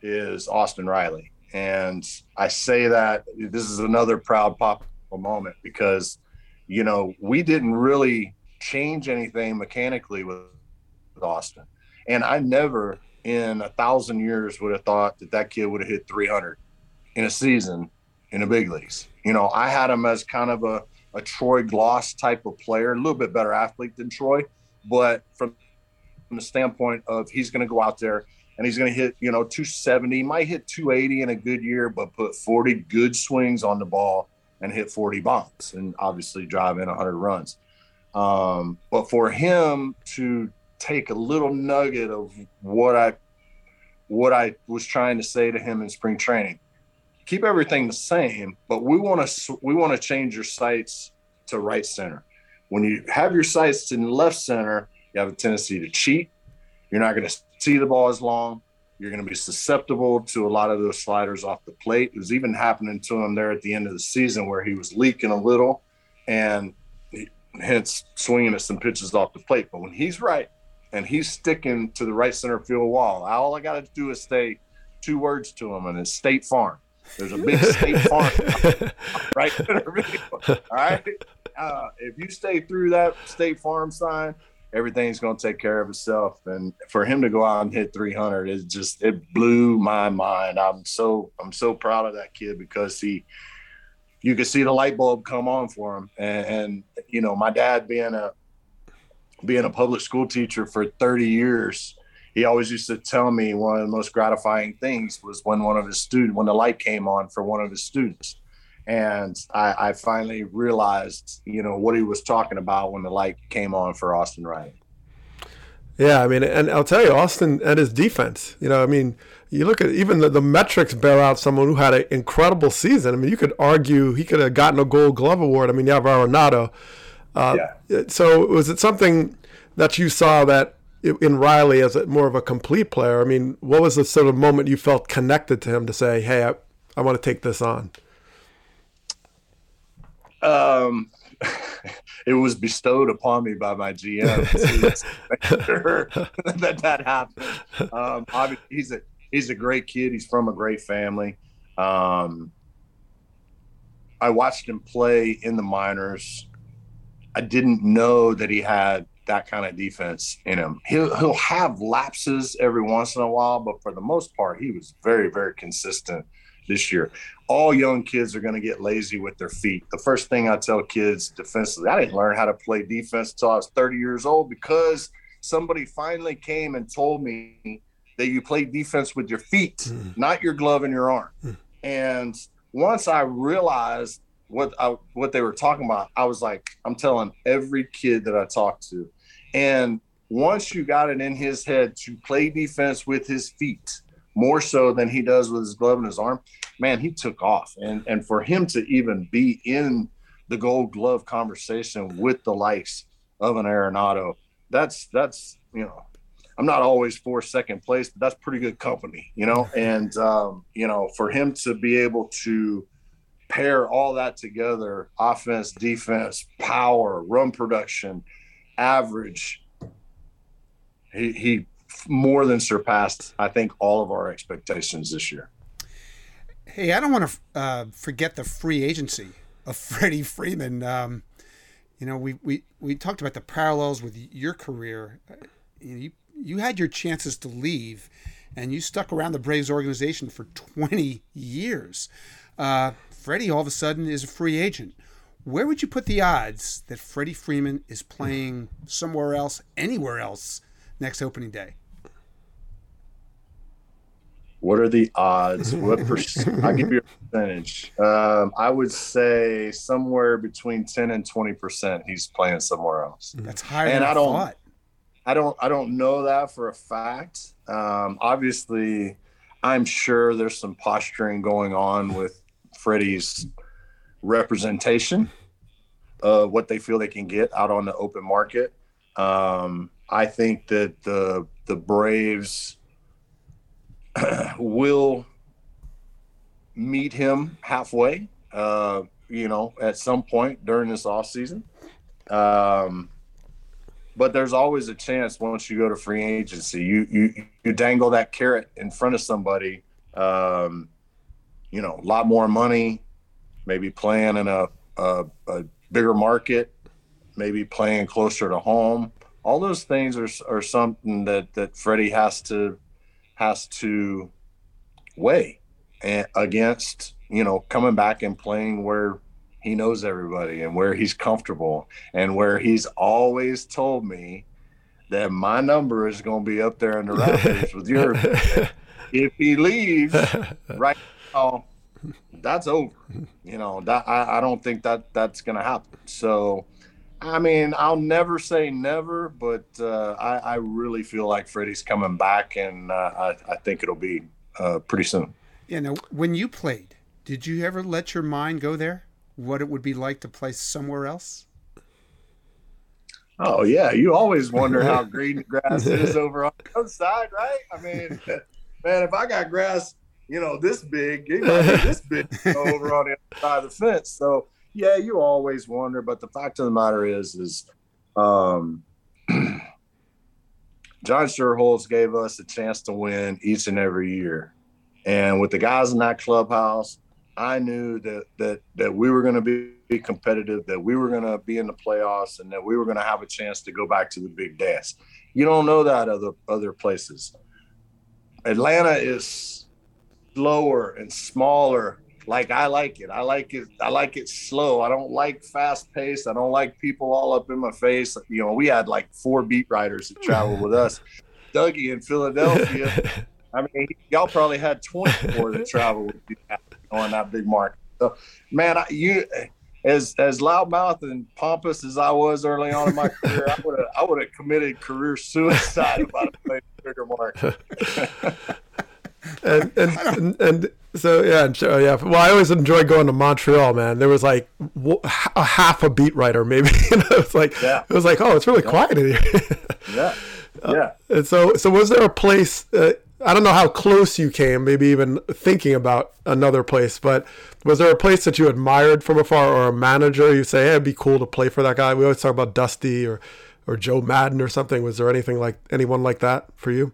is Austin Riley. And I say that this is another proud pop moment because, you know, we didn't really change anything mechanically with Austin. And I never in 1,000 years would have thought that kid would have hit 300 in a season in the big leagues. You know, I had him as kind of a Troy Gloss type of player, a little bit better athlete than Troy, but from the standpoint of he's going to go out there and he's going to hit, you know, 270, might hit 280 in a good year, but put 40 good swings on the ball and hit 40 bombs and obviously drive in 100 runs. But for him to take a little nugget of what I was trying to say to him in spring training, keep everything the same, but we want to change your sights to right center. When you have your sights in left center, you have a tendency to cheat. You're not going to see the ball as long. You're going to be susceptible to a lot of those sliders off the plate. It was even happening to him there at the end of the season where he was leaking a little and hence swinging at some pitches off the plate. But when he's right, and he's sticking to the right center field wall, all I got to do is say two words to him, and it's State Farm. There's a big State Farm right there. All right? If you stay through that State Farm sign, everything's going to take care of itself. And for him to go out and hit 300, it just, it blew my mind. I'm so proud of that kid, because you could see the light bulb come on for him. And you know, my dad being a public school teacher for 30 years, he always used to tell me one of the most gratifying things was when the light came on for one of his students. And I finally realized, you know, what he was talking about when the light came on for Austin Riley. Yeah, I mean, and I'll tell you, Austin and his defense, you know, I mean, you look at even the metrics bear out someone who had an incredible season. I mean, you could argue he could have gotten a Gold Glove award. I mean, you have Arenado. Yeah. So was it something that you saw that in Riley as more of a complete player? I mean, what was the sort of moment you felt connected to him to say, hey, I want to take this on? It was bestowed upon me by my GM that happened. Obviously, he's a great kid. He's from a great family. I watched him play in the minors. I didn't know that he had that kind of defense in him. He'll have lapses every once in a while, but for the most part, he was very, very consistent. This year, all young kids are going to get lazy with their feet. The first thing I tell kids defensively, I didn't learn how to play defense until I was 30 years old, because somebody finally came and told me that you play defense with your feet, not your glove and your arm. And once I realized what they were talking about, I was like, I'm telling every kid that I talk to. And once you got it in his head to play defense with his feet, more so than he does with his glove and his arm, man, he took off. And for him to even be in the Gold Glove conversation with the likes of an Arenado, that's you know, I'm not always for second place, but that's pretty good company, you know. And, you know, for him to be able to pair all that together, offense, defense, power, run production, average, he more than surpassed, I think, all of our expectations this year. Hey, I don't want to forget the free agency of Freddie Freeman. You know, we talked about the parallels with your career. You had your chances to leave, and you stuck around the Braves organization for 20 years. Freddie, all of a sudden, is a free agent. Where would you put the odds that Freddie Freeman is playing somewhere else, anywhere else, next opening day? What are the odds? What I'll give you a percentage. I would say somewhere between 10 and 20% he's playing somewhere else. That's higher than I thought. I don't know that for a fact. Obviously, I'm sure there's some posturing going on with Freddie's representation of what they feel they can get out on the open market. I think that the Braves will meet him halfway, you know, at some point during this offseason. But there's always a chance once you go to free agency, you dangle that carrot in front of somebody, you know, a lot more money, maybe playing in a bigger market, maybe playing closer to home. All those things are something that Freddie has to weigh against, you know, coming back and playing where he knows everybody and where he's comfortable and where he's always told me that my number is going to be up there in the rafters with yours. If he leaves right now, that's over. You know, I don't think that's going to happen. So, I mean, I'll never say never, but I really feel like Freddie's coming back, and I think it'll be pretty soon. Yeah. Now, when you played, did you ever let your mind go there? What it would be like to play somewhere else? Oh yeah, you always wonder how green the grass is over on the other side, right? I mean, man, if I got grass, you know, this big, it might be this big over on the other side of the fence, so. Yeah, you always wonder, but the fact of the matter is John Schuerholz gave us a chance to win each and every year. And with the guys in that clubhouse, I knew that we were going to be competitive, that we were going to be in the playoffs, and that we were going to have a chance to go back to the big dance. You don't know that other places. Atlanta is slower and smaller. Like, I like it. I like it slow. I don't like fast paced. I don't like people all up in my face. You know, we had like 4 beat writers that traveled with us. Dougie in Philadelphia. I mean, y'all probably had 24 that traveled with you on that big market. So, man, as loudmouth and pompous as I was early on in my career, I would have committed career suicide if I'd played bigger market. and so yeah. Well, I always enjoyed going to Montreal, man. There was like a half a beat writer, maybe. And it was like, oh, it's really quiet in here. And so was there a place? I don't know how close you came, maybe even thinking about another place, but was there a place that you admired from afar, or a manager you say, hey, it'd be cool to play for that guy? We always talk about Dusty or Joe Madden or something. Was there anyone like that for you?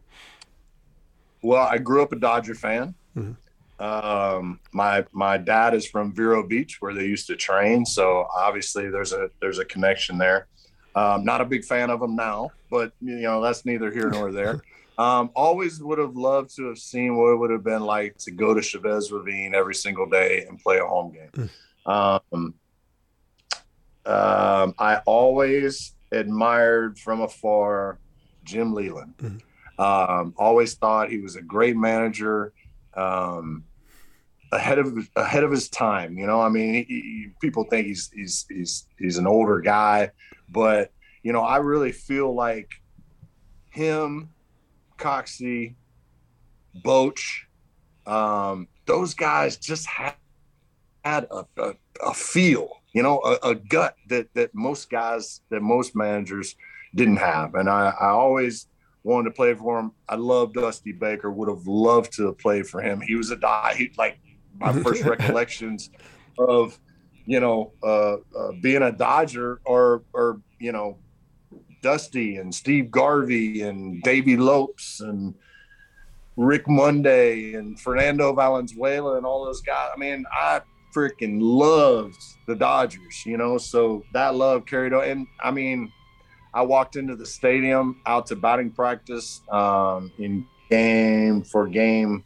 Well, I grew up a Dodger fan. Mm-hmm. My dad is from Vero Beach, where they used to train, so obviously there's a connection there. Not a big fan of them now, but you know, that's neither here nor there. Always would have loved to have seen what it would have been like to go to Chavez Ravine every single day and play a home game. I always admired from afar Jim Leland. Mm-hmm. Always thought he was a great manager, ahead of his time. You know, I mean, people think he's an older guy, but you know, I really feel like him, Coxey, Boach, those guys just had a feel, you know, a gut that most managers didn't have. And I always wanted to play for him. I loved Dusty Baker, would have loved to have played for him. He was like my first recollections of, you know, being a Dodger or, you know, Dusty and Steve Garvey and Davey Lopes and Rick Monday and Fernando Valenzuela and all those guys. I mean, I freaking loved the Dodgers, you know, so that love carried on. And I mean, I walked into the stadium out to batting practice in game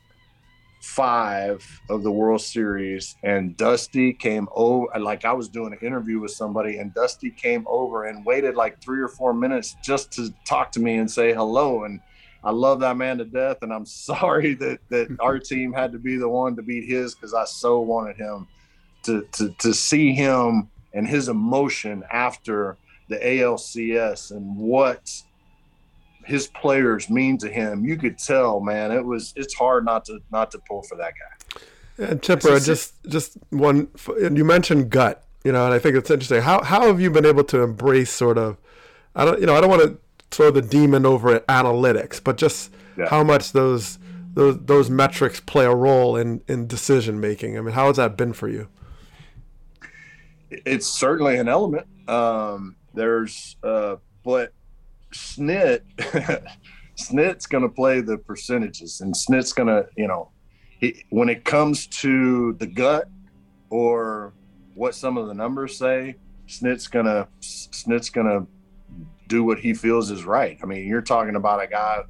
5 of the World Series, and Dusty came over. Like, I was doing an interview with somebody, and Dusty came over and waited like 3 or 4 minutes just to talk to me and say hello. And I love that man to death, and I'm sorry that our team had to be the one to beat his, because I so wanted him to see him and his emotion after the ALCS and what his players mean to him. You could tell, man, it's hard not to pull for that guy. And Chipper, just one, and you mentioned gut, you know, and I think it's interesting. How have you been able to embrace sort of, I don't want to throw the demon over at analytics, but just how much those metrics play a role in decision making. I mean, how has that been for you? It's certainly an element. But Snit's going to play the percentages, and Snit's going to, you know, when it comes to the gut or what some of the numbers say, Snit's going to do what he feels is right. I mean, you're talking about a guy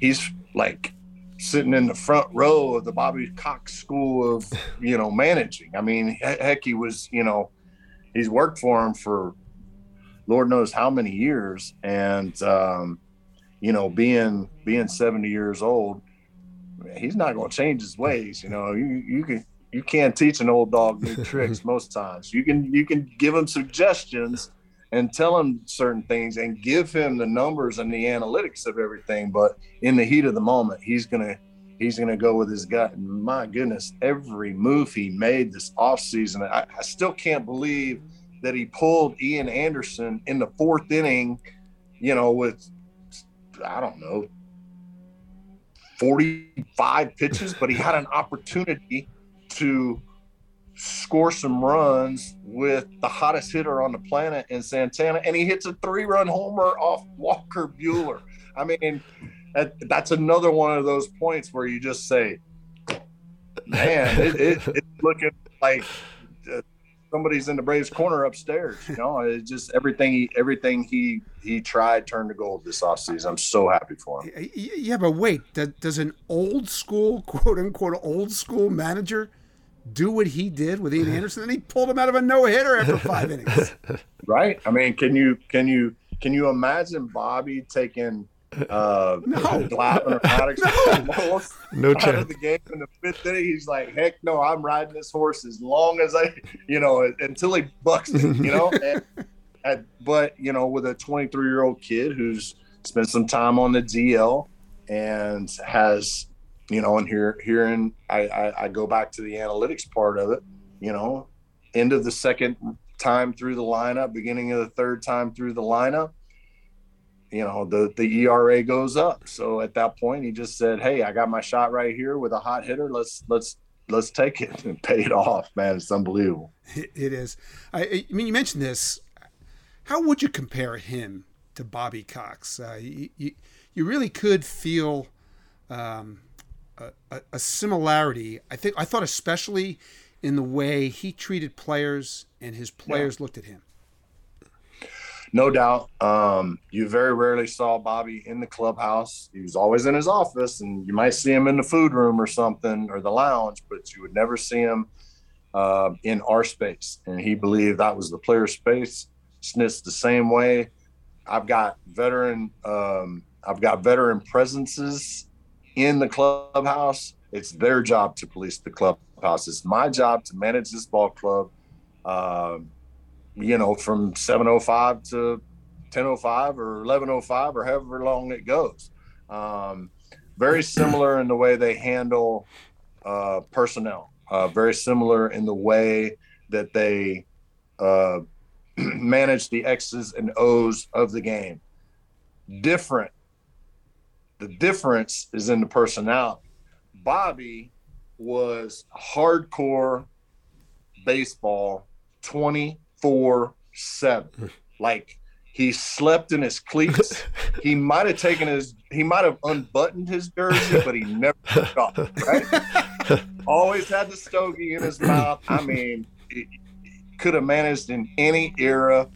he's like sitting in the front row of the Bobby Cox school of, you know, managing. I mean, heck, he was, you know, he's worked for him for Lord knows how many years, and you know, being 70 years old, he's not going to change his ways. You know, you can't teach an old dog new tricks most times. You can give him suggestions and tell him certain things and give him the numbers and the analytics of everything, but in the heat of the moment, he's gonna go with his gut. And my goodness, every move he made this offseason, I still can't believe that he pulled Ian Anderson in the 4th inning, you know, with, I don't know, 45 pitches, but he had an opportunity to score some runs with the hottest hitter on the planet in Santana, and he hits a 3-run homer off Walker Buehler. I mean, that's another one of those points where you just say, man, it's looking like somebody's in the Braves corner upstairs. You know, it's just everything he tried turned to gold this offseason. I'm so happy for him. Yeah, but wait, does an old school, quote unquote, old school manager do what he did with Ian Anderson? And he pulled him out of a no-hitter after 5 innings. Right? I mean, can you imagine Bobby taking Glapping or Maddox out of the game in the 5th inning? He's like, heck no, I'm riding this horse as long as until he bucks me, you know? But, you know, with a 23-year-old kid who's spent some time on the DL and has, you know, and I go back to the analytics part of it, you know, end of the second time through the lineup, beginning of the third time through the lineup, you know, the ERA goes up. So at that point, he just said, hey, I got my shot right here with a hot hitter. Let's take it, and pay it off, man. It's unbelievable. It is. I mean, you mentioned this. How would you compare him to Bobby Cox? You really could feel a similarity. I thought especially in the way he treated players and his players looked at him. No doubt. You very rarely saw Bobby in the clubhouse. He was always in his office, and you might see him in the food room or something, or the lounge, but you would never see him in our space. And he believed that was the player space. Snit's the same way. I've got veteran presences in the clubhouse. It's their job to police the clubhouse. It's my job to manage this ball club. You know, from 7:05 to 10:05 or 11:05 or however long it goes. Very similar in the way they handle personnel. Very similar in the way that they manage the X's and O's of the game. Different. The difference is in the personality. Bobby was hardcore baseball 24/7. Like, he slept in his cleats. He might have unbuttoned his jersey, but he never stopped, right? Always had the stogie in his mouth. I mean, it could have managed in any era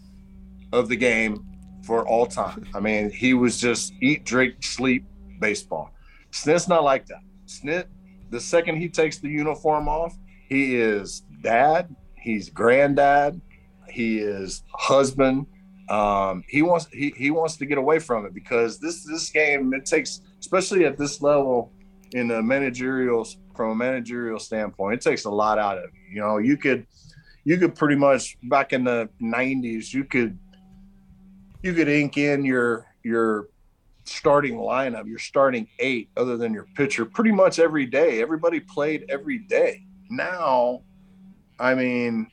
of the game for all time. I mean, he was just eat, drink, sleep, baseball. Snit's not like that. Snit, the second he takes the uniform off, he is dad, he's granddad, he is husband. He wants to get away from it, because this game, it takes, especially at this level in the managerial, from a managerial standpoint, it takes a lot out of you. You know, you could pretty much, back in the 90s, you could ink in your starting lineup, your starting 8, other than your pitcher, pretty much every day. Everybody played every day. Now, I mean,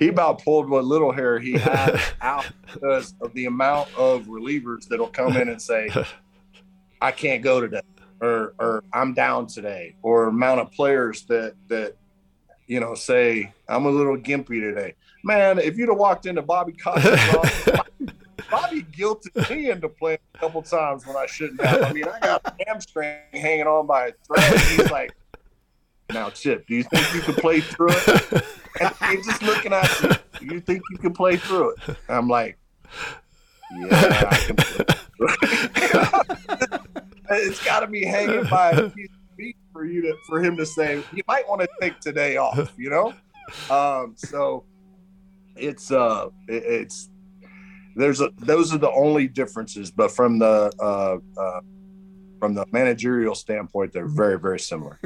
he about pulled what little hair he had out because of the amount of relievers that'll come in and say, I can't go today, or I'm down today, or amount of players that you know, say, I'm a little gimpy today. Man, if you'd have walked into Bobby Cox's office, Bobby guilted me into playing a couple times when I shouldn't have. I mean, I got a hamstring hanging on by a thread. He's like, now, Chip, do you think you could play through it? And he's just looking at you. Do you think you could play through it? And I'm like, yeah, I can play through it. It's got to be hanging by a piece of meat for him to say, you might want to take today off, you know? So it's those are the only differences, but from the managerial standpoint, they're very, very similar.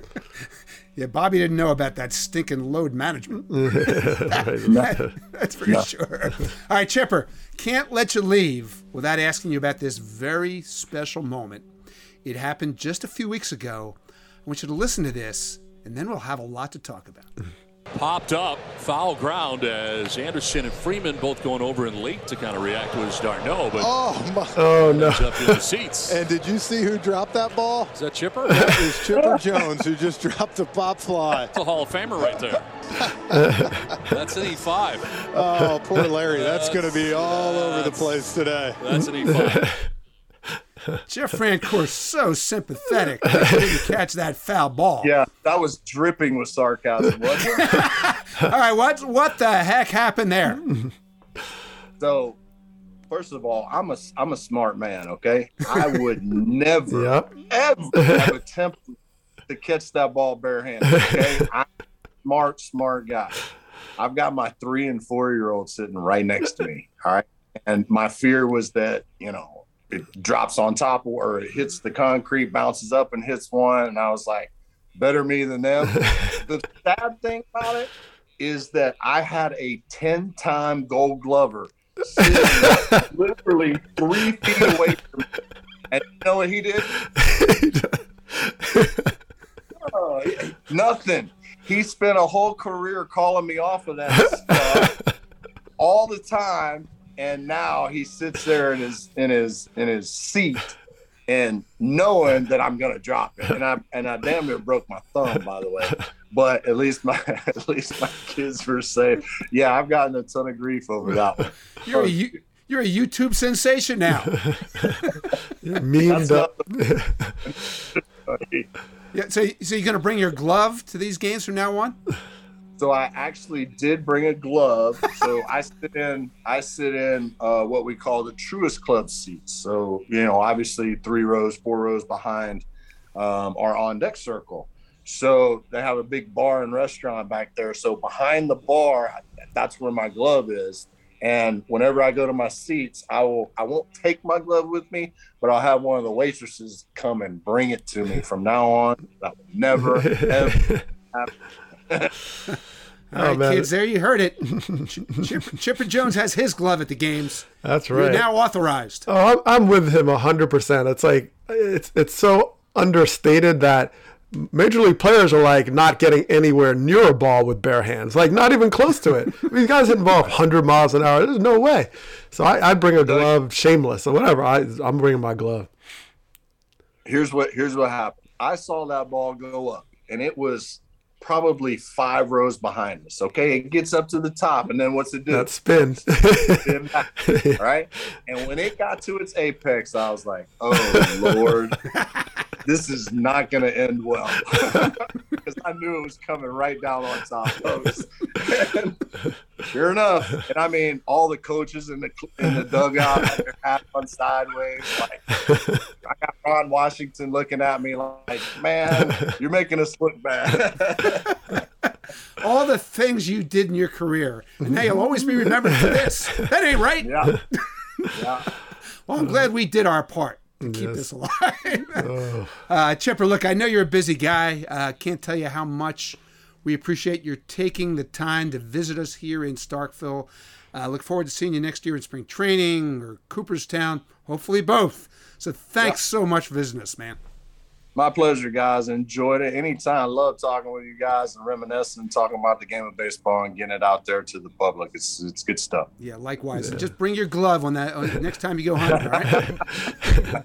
Yeah, Bobby didn't know about that stinking load management. That's for sure. All right, Chipper, can't let you leave without asking you about this very special moment. It happened just a few weeks ago. I want you to listen to this, and then we'll have a lot to talk about. Popped up, foul ground, as Anderson and Freeman both going over and late to kind of react to his Darno. But no. Up in the seats. And did you see who dropped that ball? Is that Chipper? That is Chipper Jones, who just dropped a pop fly. That's a Hall of Famer right there. That's an E5. Oh, poor Larry. That's going to be all over the place today. That's an E5. Jeff Francoeur so sympathetic that he didn't catch that foul ball. Yeah, that was dripping with sarcasm, wasn't it? All right, what the heck happened there? So, first of all, I'm a smart man, okay? I would never, ever have attempted to catch that ball barehanded, okay? I'm a smart guy. I've got my 3 and 4-year-old sitting right next to me, all right? And my fear was that, you know, it drops on top or it hits the concrete, bounces up and hits one. And I was like, better me than them. The sad thing about it is that I had a 10-time gold glover sitting literally 3 feet away from me. And you know what he did? Nothing. He spent a whole career calling me off of that stuff all the time. And now he sits there in his seat, and knowing that I'm gonna drop it, and I damn near broke my thumb, by the way. But at least my kids were safe. Yeah, I've gotten a ton of grief over that one. You're a YouTube sensation now. You're memed up. Yeah. So you're gonna bring your glove to these games from now on? So I actually did bring a glove. So I sit in what we call the truest club seats. So, you know, obviously 3 rows, 4 rows behind our on-deck circle. So they have a big bar and restaurant back there. So behind the bar, that's where my glove is. And whenever I go to my seats, I won't take my glove with me, but I'll have one of the waitresses come and bring it to me from now on. I will never, ever have All right, kids, there you heard it. Chipper Jones has his glove at the games. That's right. You're now authorized. Oh, I'm with him 100%. It's like it's so understated that Major League players are like not getting anywhere near a ball with bare hands, like not even close to it. I mean, these guys involve 100 miles an hour. There's no way. So I bring a glove, shameless or whatever. I'm bringing my glove. Here's what happened. I saw that ball go up, and it was probably 5 rows behind us. Okay, it gets up to the top, and then what's it do? That spins. Right? And when it got to its apex, I was like, oh, Lord, this is not going to end well. Because I knew it was coming right down on top of us. Sure enough. And, I mean, all the coaches in the dugout had their hat on sideways. Like, I got Ron Washington looking at me like, man, you're making us look bad. All the things you did in your career. And now you'll always be remembered for this. That ain't right. Yeah. Well, I'm glad we did our part to keep this alive. Chipper, look, I know you're a busy guy. Can't tell you how much we appreciate your taking the time to visit us here in Starkville. Look forward to seeing you next year in spring training or Cooperstown, hopefully both. So thanks so much for visiting us, man. My pleasure, guys. Enjoyed it. Anytime. I love talking with you guys and reminiscing, talking about the game of baseball and getting it out there to the public. It's good stuff. Yeah, likewise. Yeah. Just bring your glove on that next time you go hunting, all right?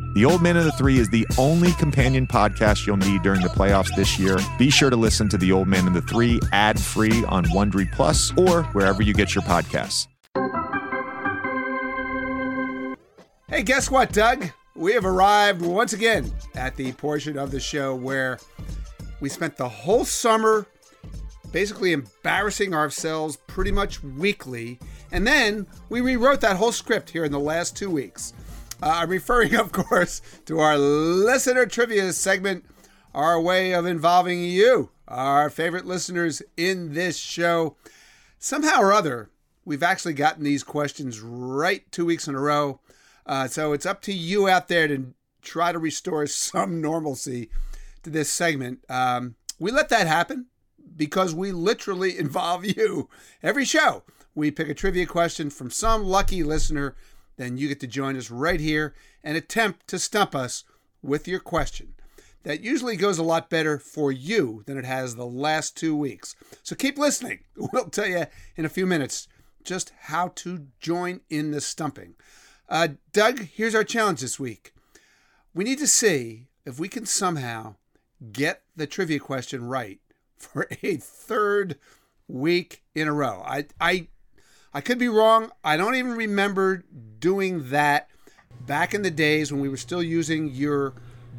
The Old Man and the Three is the only companion podcast you'll need during the playoffs this year. Be sure to listen to The Old Man and the Three ad-free on Wondery Plus or wherever you get your podcasts. Hey, guess what, Doug? We have arrived once again at the portion of the show where we spent the whole summer basically embarrassing ourselves pretty much weekly, and then we rewrote that whole script here in the last 2 weeks. I'm referring, of course, to our listener trivia segment, our way of involving you, our favorite listeners in this show. Somehow or other, we've actually gotten these questions right 2 weeks in a row. So it's up to you out there to try to restore some normalcy to this segment. We let that happen because we literally involve you. Every show, we pick a trivia question from some lucky listener. Then you get to join us right here and attempt to stump us with your question. That usually goes a lot better for you than it has the last 2 weeks. So keep listening. We'll tell you in a few minutes just how to join in the stumping. Doug, here's our challenge this week. We need to see if we can somehow get the trivia question right for a third week in a row. I could be wrong. I don't even remember doing that back in the days when we were still using your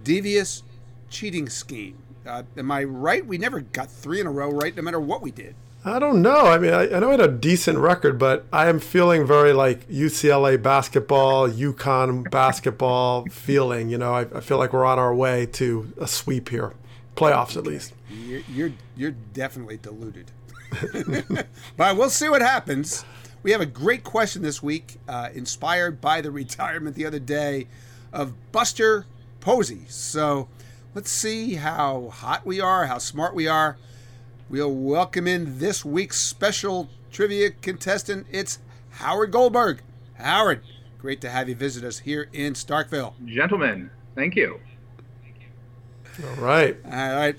devious cheating scheme. Am I right? We never got three in a row right, no matter what we did. I don't know. I mean, I know I had a decent record, but I am feeling very like UCLA basketball, UConn basketball feeling. You know, I feel like we're on our way to a sweep here, playoffs at least. You're definitely deluded, but we'll see what happens. We have a great question this week, inspired by the retirement the other day of Buster Posey. So let's see how hot we are, how smart we are. We'll welcome in this week's special trivia contestant. It's Howard Goldberg. Howard, great to have you visit us here in Starkville. Gentlemen, thank you. All right.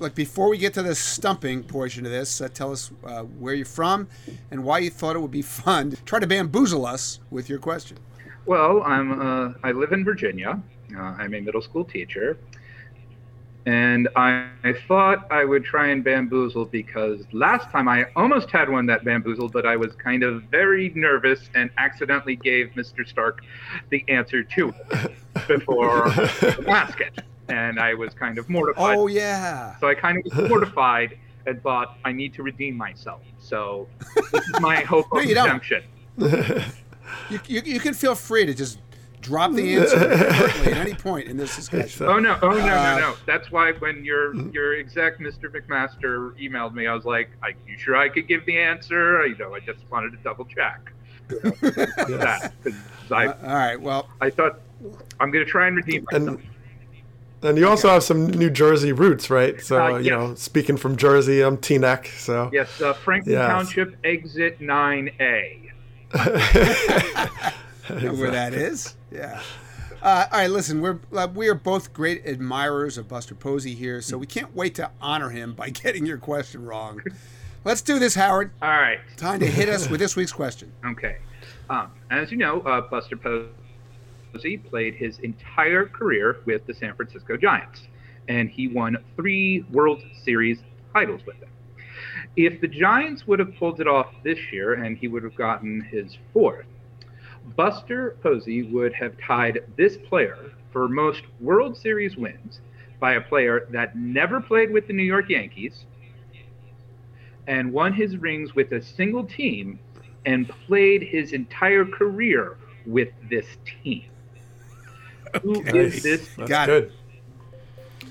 Look, before we get to the stumping portion of this, tell us where you're from and why you thought it would be fun to try to bamboozle us with your question. Well, I live in Virginia. I'm a middle school teacher. And I thought I would try and bamboozle because last time I almost had one that bamboozled, but I was kind of very nervous and accidentally gave Mr. Stark the answer to it before the basket. And I was kind of mortified. Oh, yeah. So I kind of was mortified and thought, I need to redeem myself. So this is my hope of redemption. You can feel free to just drop the answer at any point in this discussion. Oh no! That's why when your exec, Mr. McMaster, emailed me, I was like, "Are you sure I could give the answer?" You know, I just wanted to double check. All right. Well, I thought I'm going to try and redeem myself. And you also have some New Jersey roots, right? So yes. You know, speaking from Jersey, I'm Teaneck. So yes, Franklin Township, exit 9A. Exactly. Where that is, yeah. All right, listen, we are both great admirers of Buster Posey here, so we can't wait to honor him by getting your question wrong. Let's do this, Howard. All right. Time to hit us with this week's question. Okay. As you know, Buster Posey played his entire career with the San Francisco Giants, and he won 3 World Series titles with them. If the Giants would have pulled it off this year and he would have gotten his 4th, Buster Posey would have tied this player for most World Series wins by a player that never played with the New York Yankees and won his rings with a single team and played his entire career with this team. Okay. Who is this? Got it.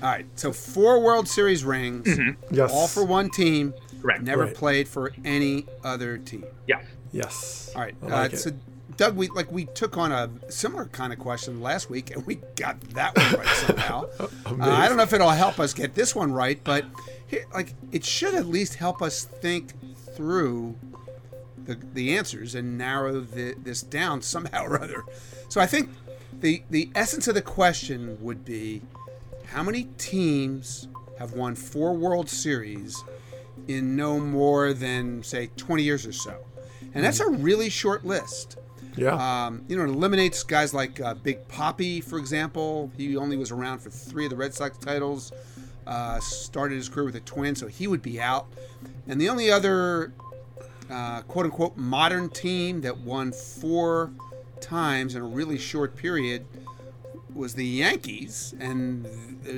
All right, so 4 World Series rings, yes. All for one team, correct. Never played for any other team. Yes. Yes. All right, so Doug, we took on a similar kind of question last week, and we got that one right somehow. I don't know if it'll help us get this one right, but it should at least help us think through the answers and narrow this down somehow or other. So I think the essence of the question would be, how many teams have won 4 World Series in no more than, say, 20 years or so? And that's a really short list. Yeah. You know, it eliminates guys like Big Papi, for example. He only was around for 3 of the Red Sox titles. Started his career with the Twins, so he would be out. And the only other quote-unquote modern team that won 4 times in a really short period was the Yankees, and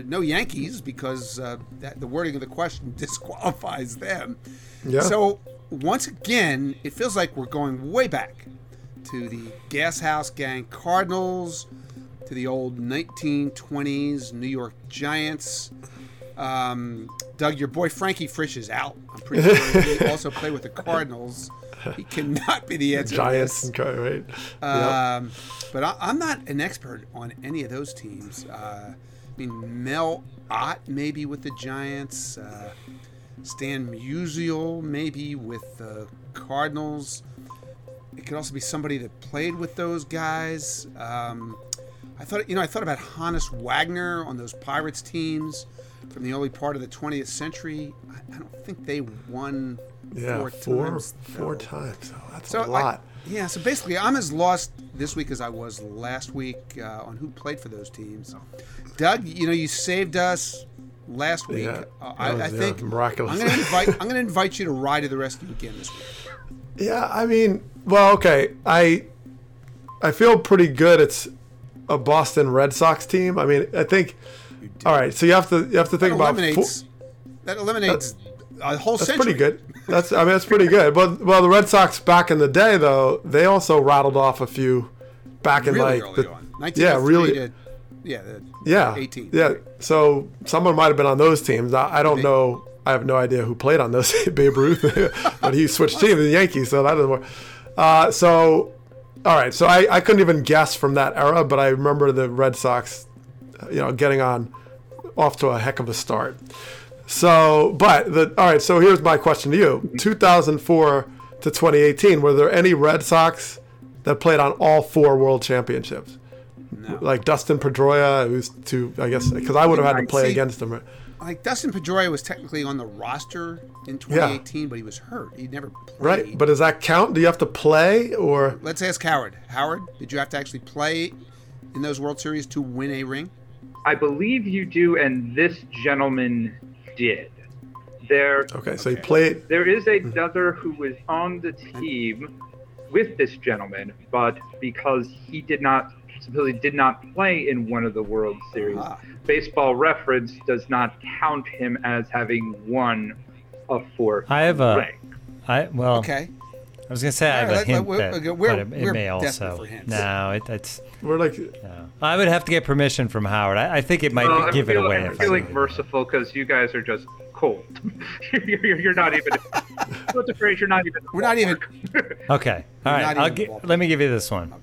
no Yankees because the wording of the question disqualifies them. Yeah. So once again, it feels like we're going way back to the Gas House Gang Cardinals, to the old 1920s New York Giants. Doug, your boy Frankie Frisch is out. I'm pretty sure he also played with the Cardinals. He cannot be the answer. Giants, right? Yep. But I'm not an expert on any of those teams. I mean, Mel Ott maybe with the Giants, Stan Musial maybe with the Cardinals. It could also be somebody that played with those guys. I thought about Hannes Wagner on those Pirates teams from the early part of the 20th century. I don't think they won. Yeah, four times. Oh, that's a lot. So basically, I'm as lost this week as I was last week on who played for those teams. Doug, you know, you saved us last week. Yeah, I think miraculous. I'm going to invite you to ride to the rescue again this week. Yeah, I mean, well, okay. I feel pretty good. It's a Boston Red Sox team. I mean, I think. All right, so you have to think about that eliminates a whole century. That's pretty good. That's pretty good. But well, the Red Sox back in the day though, they also rattled off a few back in really like early on. 1903 to 18. Yeah. So someone might have been on those teams. I don't know. I have no idea who played on those. Babe Ruth, but he switched teams to the Yankees, so that doesn't work. So all right. So I couldn't even guess from that era, but I remember the Red Sox, you know, getting off to a heck of a start. So, all right, so here's my question to you. 2004 to 2018, were there any Red Sox that played on all 4 world championships? No. Like Dustin Pedroia, who's I guess, because I would have had to play against him. Like Dustin Pedroia was technically on the roster in 2018, but he was hurt. He never played. Right, but does that count? Do you have to play or? Let's ask Howard. Howard, did you have to actually play in those World Series to win a ring? I believe you do, and this gentleman did. He played. There is another who was on the team with this gentleman, but because he supposedly did not play in one of the World Series, Baseball Reference does not count him as having won a 4th rank. I was gonna say I would have to get permission from Howard. I think it might give it away. I feel like merciful because you guys are just cold. You're not even. What's the phrase? You're not even. We're not even. Okay. All right. Let me give you this one.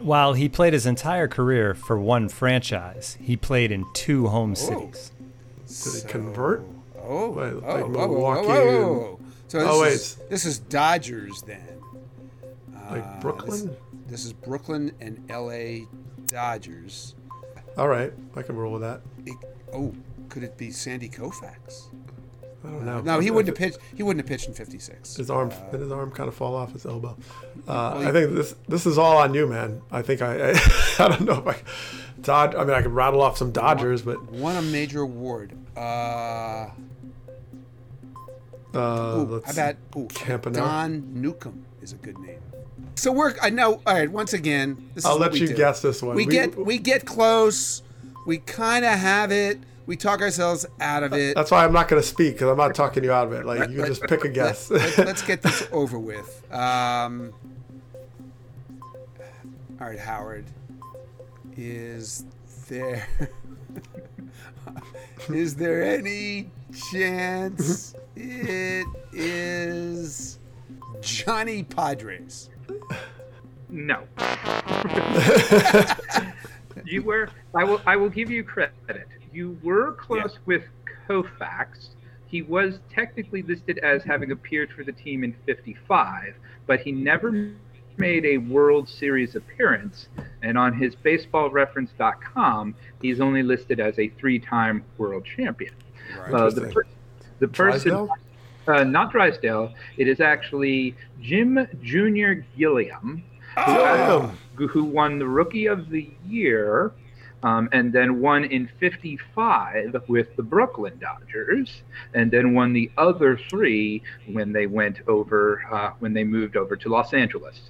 While he played his entire career for one franchise, he played in 2 home cities. Did he convert? Like Milwaukee. So this is Dodgers then. Like Brooklyn? This is Brooklyn and L.A. Dodgers. All right. I can roll with that. Could it be Sandy Koufax? I don't know. No, he wouldn't have pitched in 56. His arm kind of fall off his elbow. I think this is all on you, man. I think I don't know if I could rattle off some Dodgers, but won a major award. Don Newcomb is a good name. So all right, once again, this is what we do. I'll let you guess this one. We get close. We kind of have it. We talk ourselves out of it. That's why I'm not going to speak, because I'm not talking you out of it. Like, you can just pick a guess. Let's get this over with. All right, Howard. Is there any chance it is Johnny Padres? No. You were. I will give you credit. You were close with Koufax. He was technically listed as having appeared for the team in 55, but he never made a World Series appearance, and on his baseballreference.com, he's only listed as a 3-time world champion. Right. The person, Drysdale? Not Drysdale, it is actually Junior Gilliam, who won the Rookie of the Year, and then won in 55 with the Brooklyn Dodgers, and then won the other three when they went over, when they moved over to Los Angeles.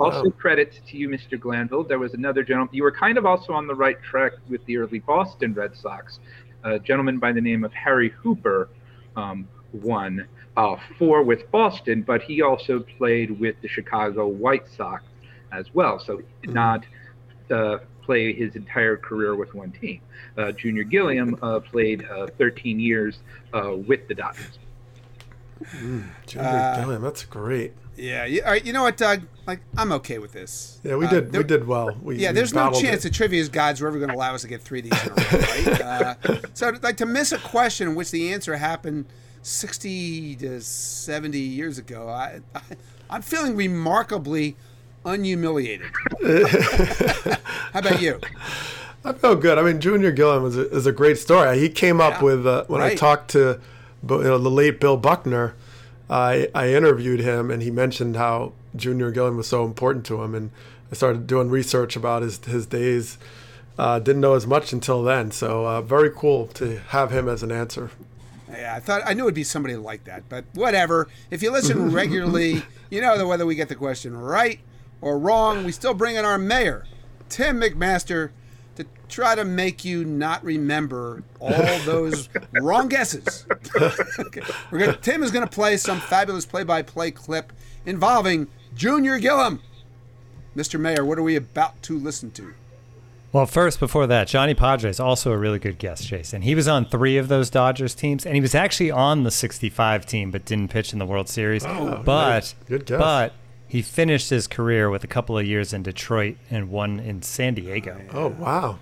Also credits to you, Mr. Glanville. There was another gentleman. You were kind of also on the right track with the early Boston Red Sox. A gentleman by the name of Harry Hooper won 4 with Boston, but he also played with the Chicago White Sox as well. So he did not play his entire career with one team. Junior Gilliam played 13 years with the Dodgers. Junior Gilliam, that's great. Yeah. All right. You know what, Doug? Like, I'm okay with this. Yeah, we did well. There's no chance the trivia gods were ever going to allow us to get 3Ds in a row, right? So, like, to miss a question in which the answer happened 60 to 70 years ago, I'm feeling remarkably unhumiliated. How about you? I feel good. I mean, Junior Gilliam is a great story. He came up with I talked to the late Bill Buckner. I interviewed him, and he mentioned how Junior Gilliam was so important to him, and I started doing research about his days. Didn't know as much until then, so very cool to have him as an answer. Yeah, I knew it'd be somebody like that, but whatever. If you listen regularly, you know that whether we get the question right or wrong, we still bring in our mayor, Tim McMaster, to try to make you not remember all those wrong guesses. Okay. Tim is going to play some fabulous play-by-play clip involving Junior Gilliam. Mr. Mayor, what are we about to listen to? Well, first, before that, Johnny Padres, also a really good guest, Jason. He was on 3 of those Dodgers teams, and he was actually on the 65 team but didn't pitch in the World Series. Oh, but good guess. But he finished his career with a couple of years in Detroit and 1 in San Diego. Oh, wow.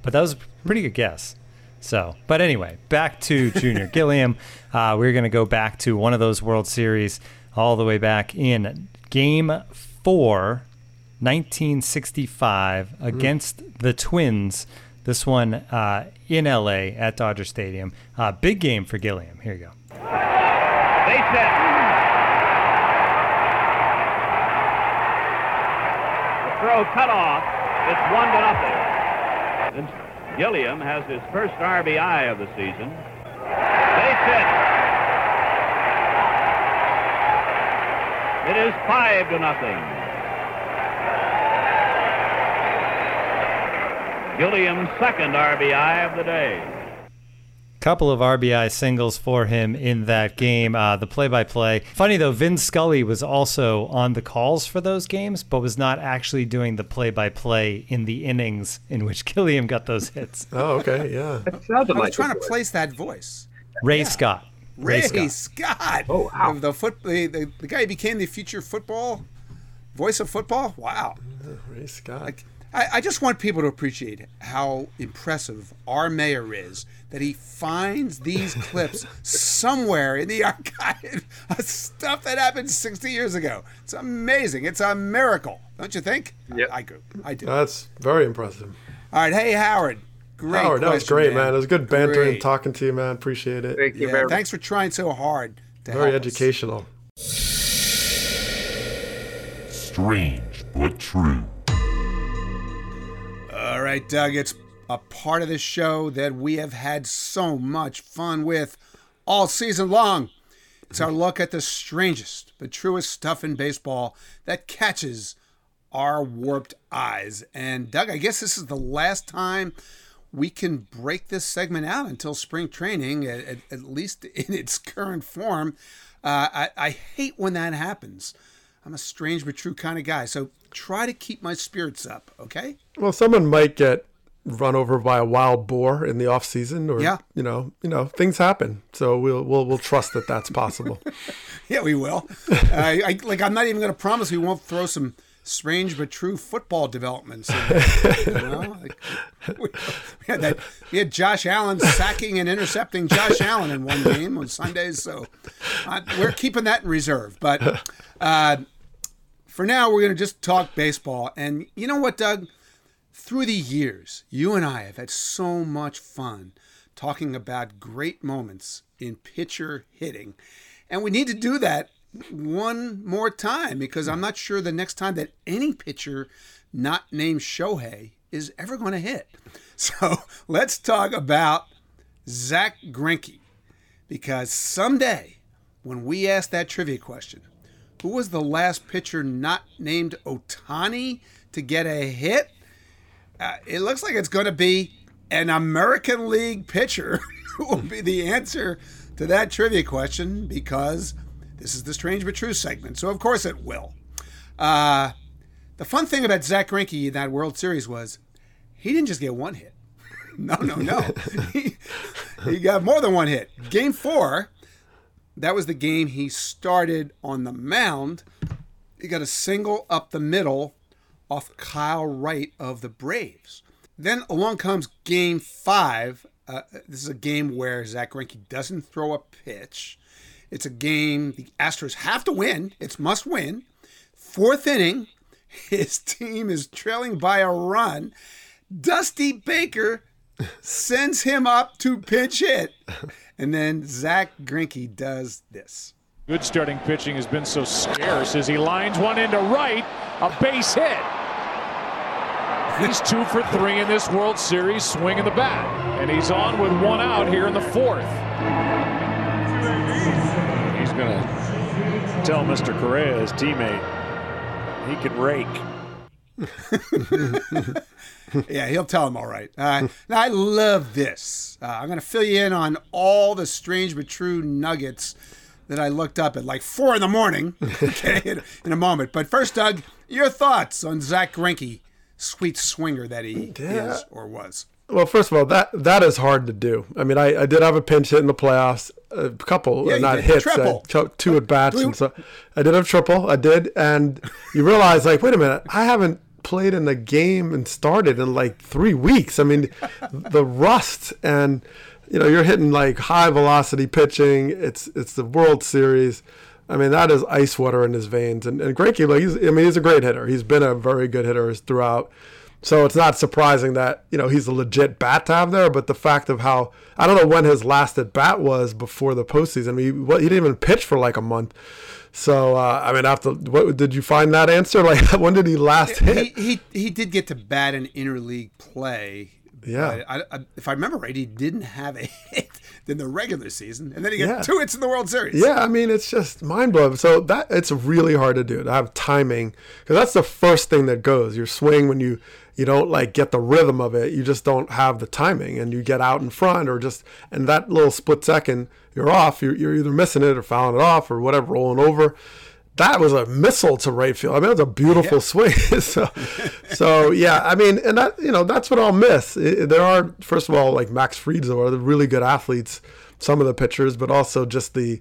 But that was a pretty good guess. So, but anyway, back to Junior Gilliam. We're going to go back to one of those World Series all the way back in Game 4, 1965, against the Twins. This one in L.A. at Dodger Stadium. Big game for Gilliam. Here you go. They set. Throw cut off. It's 1-0. And Gilliam has his first RBI of the season. Base hit. It is 5-0. Gilliam's second RBI of the day. Couple of RBI singles for him in that game, the play-by-play. Funny, though, Vin Scully was also on the calls for those games, but was not actually doing the play-by-play in the innings in which Gilliam got those hits. Oh, okay, yeah. I was trying to place that voice. Ray Scott. Ray Scott. Oh, wow. The guy who became the future football, voice of football? Wow. Yeah, Ray Scott. Like, I just want people to appreciate how impressive our mayor is, that he finds these clips somewhere in the archive of stuff that happened 60 years ago. It's amazing. It's a miracle. Don't you think? Yep. I do. That's very impressive. All right. Hey, Howard. Great Howard, that was great, man. It was good banter and talking to you, man. Appreciate it. Thank you very much. Thanks for trying so hard to help us. Very educational. Strange, but true. All right, Doug, it's a part of the show that we have had so much fun with all season long. It's our look at the strangest but truest stuff in baseball that catches our warped eyes. And, Doug, I guess this is the last time we can break this segment out until spring training, at least in its current form. I hate when that happens. I'm a strange but true kind of guy, so try to keep my spirits up, okay? Well, someone might get run over by a wild boar in the off season, or you know, things happen. So we'll trust that that's possible. Yeah, we will. I'm not even going to promise we won't throw some strange but true football developments in there, you know? We had Josh Allen sacking and intercepting Josh Allen in one game on Sundays, so we're keeping that in reserve. But for now, we're going to just talk baseball. And you know what, Doug? Through the years, you and I have had so much fun talking about great moments in pitcher hitting, and we need to do that one more time, because I'm not sure the next time that any pitcher not named Shohei is ever going to hit. So let's talk about Zach Greinke, because someday when we ask that trivia question, who was the last pitcher not named Ohtani to get a hit? It looks like it's going to be an American League pitcher who will be the answer to that trivia question, because this is the Strange But True segment, so of course it will. The fun thing about Zach Greinke in that World Series was he didn't just get one hit. No. He got more than one hit. Game 4, that was the game he started on the mound. He got a single up the middle off Kyle Wright of the Braves. Then along comes Game 5. This is a game where Zach Greinke doesn't throw a pitch. It's a game the Astros have to win. It's must win. 4th inning. His team is trailing by a run. Dusty Baker sends him up to pinch hit. And then Zach Greinke does this. Good starting pitching has been so scarce as he lines one into right, a base hit. He's 2 for 3 in this World Series, swinging the bat. And he's on with one out here in the 4th. He's going to tell Mr. Correa, his teammate, he could rake. Yeah, he'll tell him all right. Now, I love this. I'm going to fill you in on all the strange but true nuggets that I looked up at like 4 in the morning in a moment. But first, Doug, your thoughts on Zach Greinke, sweet swinger that he is or was. Well, first of all, that is hard to do. I mean, I did have a pinch hit in the playoffs, a couple, not hits, 2 at-bats. And so I did have triple, and you realize, like, wait a minute, I haven't played in a game and started in like 3 weeks. I mean, the rust, and, you know, you're hitting like high-velocity pitching. It's the World Series. I mean, that is ice water in his veins. And Greinke, like, he's a great hitter. He's been a very good hitter throughout. So it's not surprising that, you know, he's a legit bat to have there, but the fact of how, I don't know when his last at bat was before the postseason. I mean, he didn't even pitch for like a month. So, I mean, did you find that answer? Like, when did he last hit? He did get to bat in interleague play. Yeah. If I remember right, he didn't have a hit in the regular season, and then he got 2 hits in the World Series. Yeah, I mean, it's just mind-blowing. So it's really hard to do, to have timing, because that's the first thing that goes. Your swing, when you don't like get the rhythm of it, you just don't have the timing, and you get out in front, or just, and that little split second you're off, you're either missing it or fouling it off or whatever, rolling over. That was a missile to right field. I mean, it was a beautiful swing. so yeah, I mean, and that, you know, that's what I'll miss. There are, first of all, like Max Fried are the really good athletes, some of the pitchers, but also just the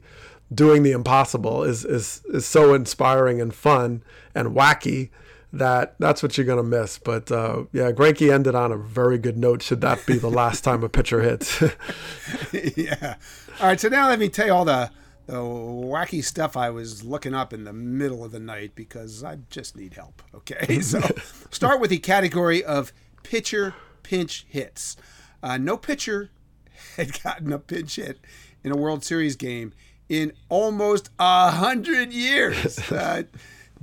doing the impossible is so inspiring and fun and wacky. That's what you're going to miss. But, Greinke ended on a very good note, should that be the last time a pitcher hits. Yeah. All right, so now let me tell you all the wacky stuff I was looking up in the middle of the night, because I just need help, okay? So start with the category of pitcher pinch hits. No pitcher had gotten a pinch hit in a World Series game in almost 100 years.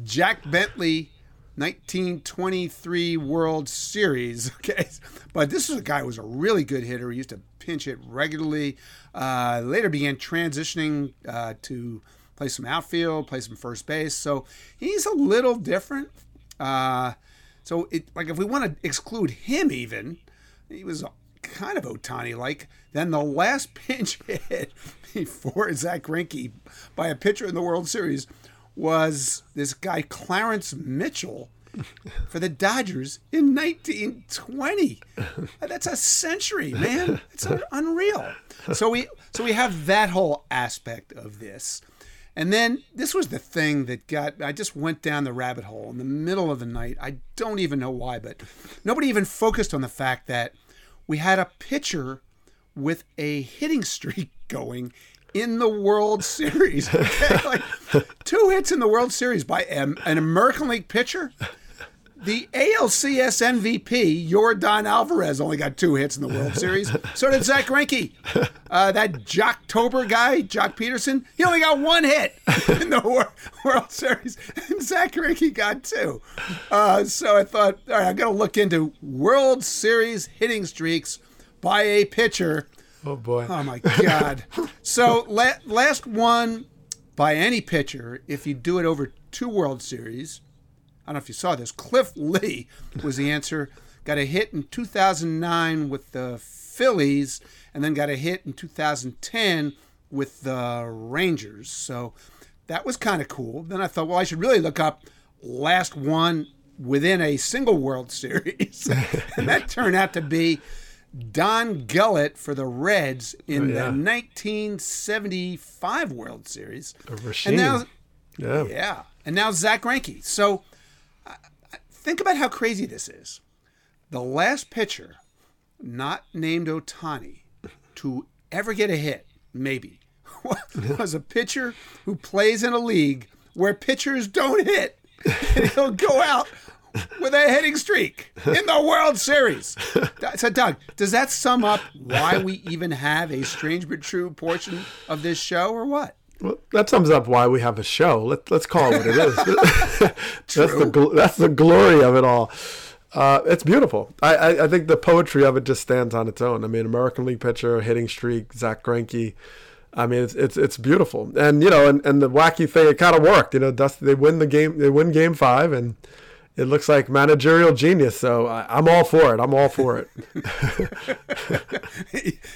Jack Bentley, 1923 World Series, okay? But this is a guy who was a really good hitter. He used to pinch hit regularly. Later began transitioning to play some outfield, play some first base. So he's a little different. So if we want to exclude him even, he was kind of Ohtani-like. Then the last pinch hit before Zach Greinke by a pitcher in the World Series was this guy Clarence Mitchell for the Dodgers in 1920. That's a century, man. It's unreal. So we have that whole aspect of this. And then this was the thing that I just went down the rabbit hole in the middle of the night. I don't even know why, but nobody even focused on the fact that we had a pitcher with a hitting streak going in the World Series. Like 2 hits in the World Series by an American League pitcher. The ALCS MVP, Yordan Alvarez, only got 2 hits in the World Series. So did Zach Greinke. That Jocktober guy, Jock Peterson, he only got one hit in the World Series, and Zach Greinke got two. So I thought, all right, I'm going to look into World Series hitting streaks by a pitcher. Oh, boy. Oh, my God. So last one by any pitcher, if you do it over two World Series, I don't know if you saw this, Cliff Lee was the answer. Got a hit in 2009 with the Phillies, and then got a hit in 2010 with the Rangers. So that was kind of cool. Then I thought, well, I should really look up last one within a single World Series. And that turned out to be Don Gullett for the Reds in the 1975 World Series. And now Zach Greinke. So think about how crazy this is. The last pitcher not named Ohtani to ever get a hit, maybe, was a pitcher who plays in a league where pitchers don't hit. And he'll go out with a hitting streak in the World Series. So, Doug, does that sum up why we even have a strange but true portion of this show or what? Well, that sums up why we have a show. Let's call it what it is. That's the glory of it all. It's beautiful. I think the poetry of it just stands on its own. I mean, American League pitcher, hitting streak, Zach Greinke. I mean, it's beautiful. And, you know, and the wacky thing, it kind of worked. You know, Dusty, they win game five, and it looks like managerial genius. So I'm all for it.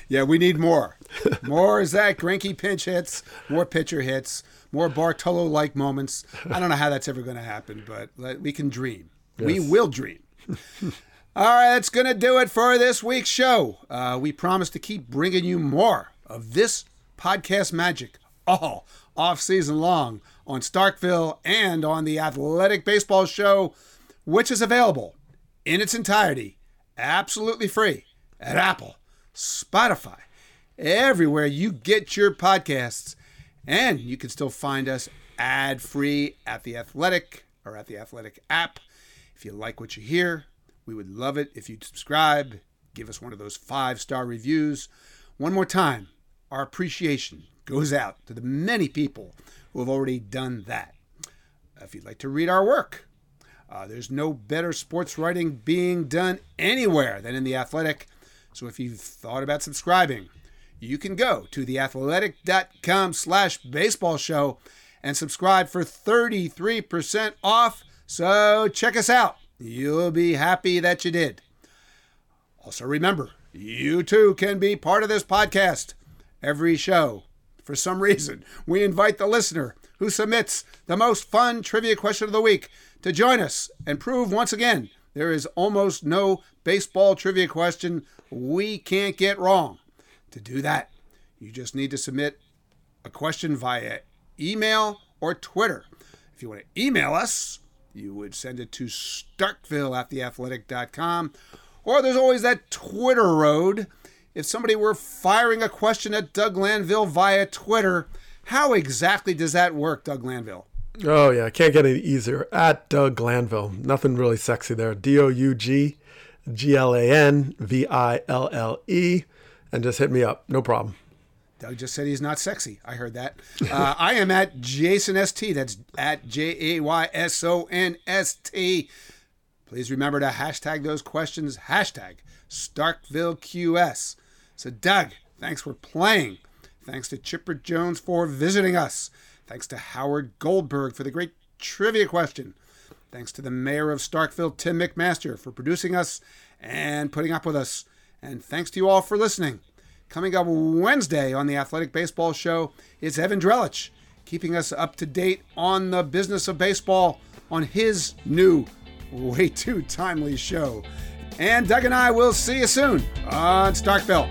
Yeah, we need more. More Zach Greinke pinch hits, more pitcher hits, more Bartolo-like moments. I don't know how that's ever going to happen, but we can dream. Yes. We will dream. All right, that's going to do it for this week's show. We promise to keep bringing you more of this podcast magic all off-season long on Starkville and on the Athletic Baseball Show, which is available in its entirety, absolutely free, at Apple, Spotify, everywhere you get your podcasts. And you can still find us ad-free at The Athletic or at the Athletic app. If you like what you hear, we would love it if you'd subscribe, give us one of those 5-star reviews. One more time, our appreciation goes out to the many people who have already done that. If you'd like to read our work, there's no better sports writing being done anywhere than in The Athletic. So if you've thought about subscribing, you can go to theathletic.com/baseballshow and subscribe for 33% off. So check us out. You'll be happy that you did. Also remember, you too can be part of this podcast. Every show, for some reason, we invite the listener who submits the most fun trivia question of the week to join us and prove once again there is almost no baseball trivia question we can't get wrong. To do that, you just need to submit a question via email or Twitter. If you want to email us, you would send it to starkville@theathletic.com. Or there's always that Twitter road. If somebody were firing a question at Doug Glanville via Twitter, how exactly does that work, Doug Glanville? Oh, yeah. Can't get any easier. At Doug Glanville. Nothing really sexy there. DougGlanville. And just hit me up. No problem. Doug just said he's not sexy. I heard that. I am at Jason St. That's at JAYSONST. Please remember to hashtag those questions. Hashtag StarkvilleQS. So, Doug, thanks for playing. Thanks to Chipper Jones for visiting us. Thanks to Howard Goldberg for the great trivia question. Thanks to the mayor of Starkville, Tim McMaster, for producing us and putting up with us. And thanks to you all for listening. Coming up Wednesday on the Athletic Baseball Show is Evan Drellich, keeping us up to date on the business of baseball on his new, way too timely show. And Doug and I will see you soon on Starkville.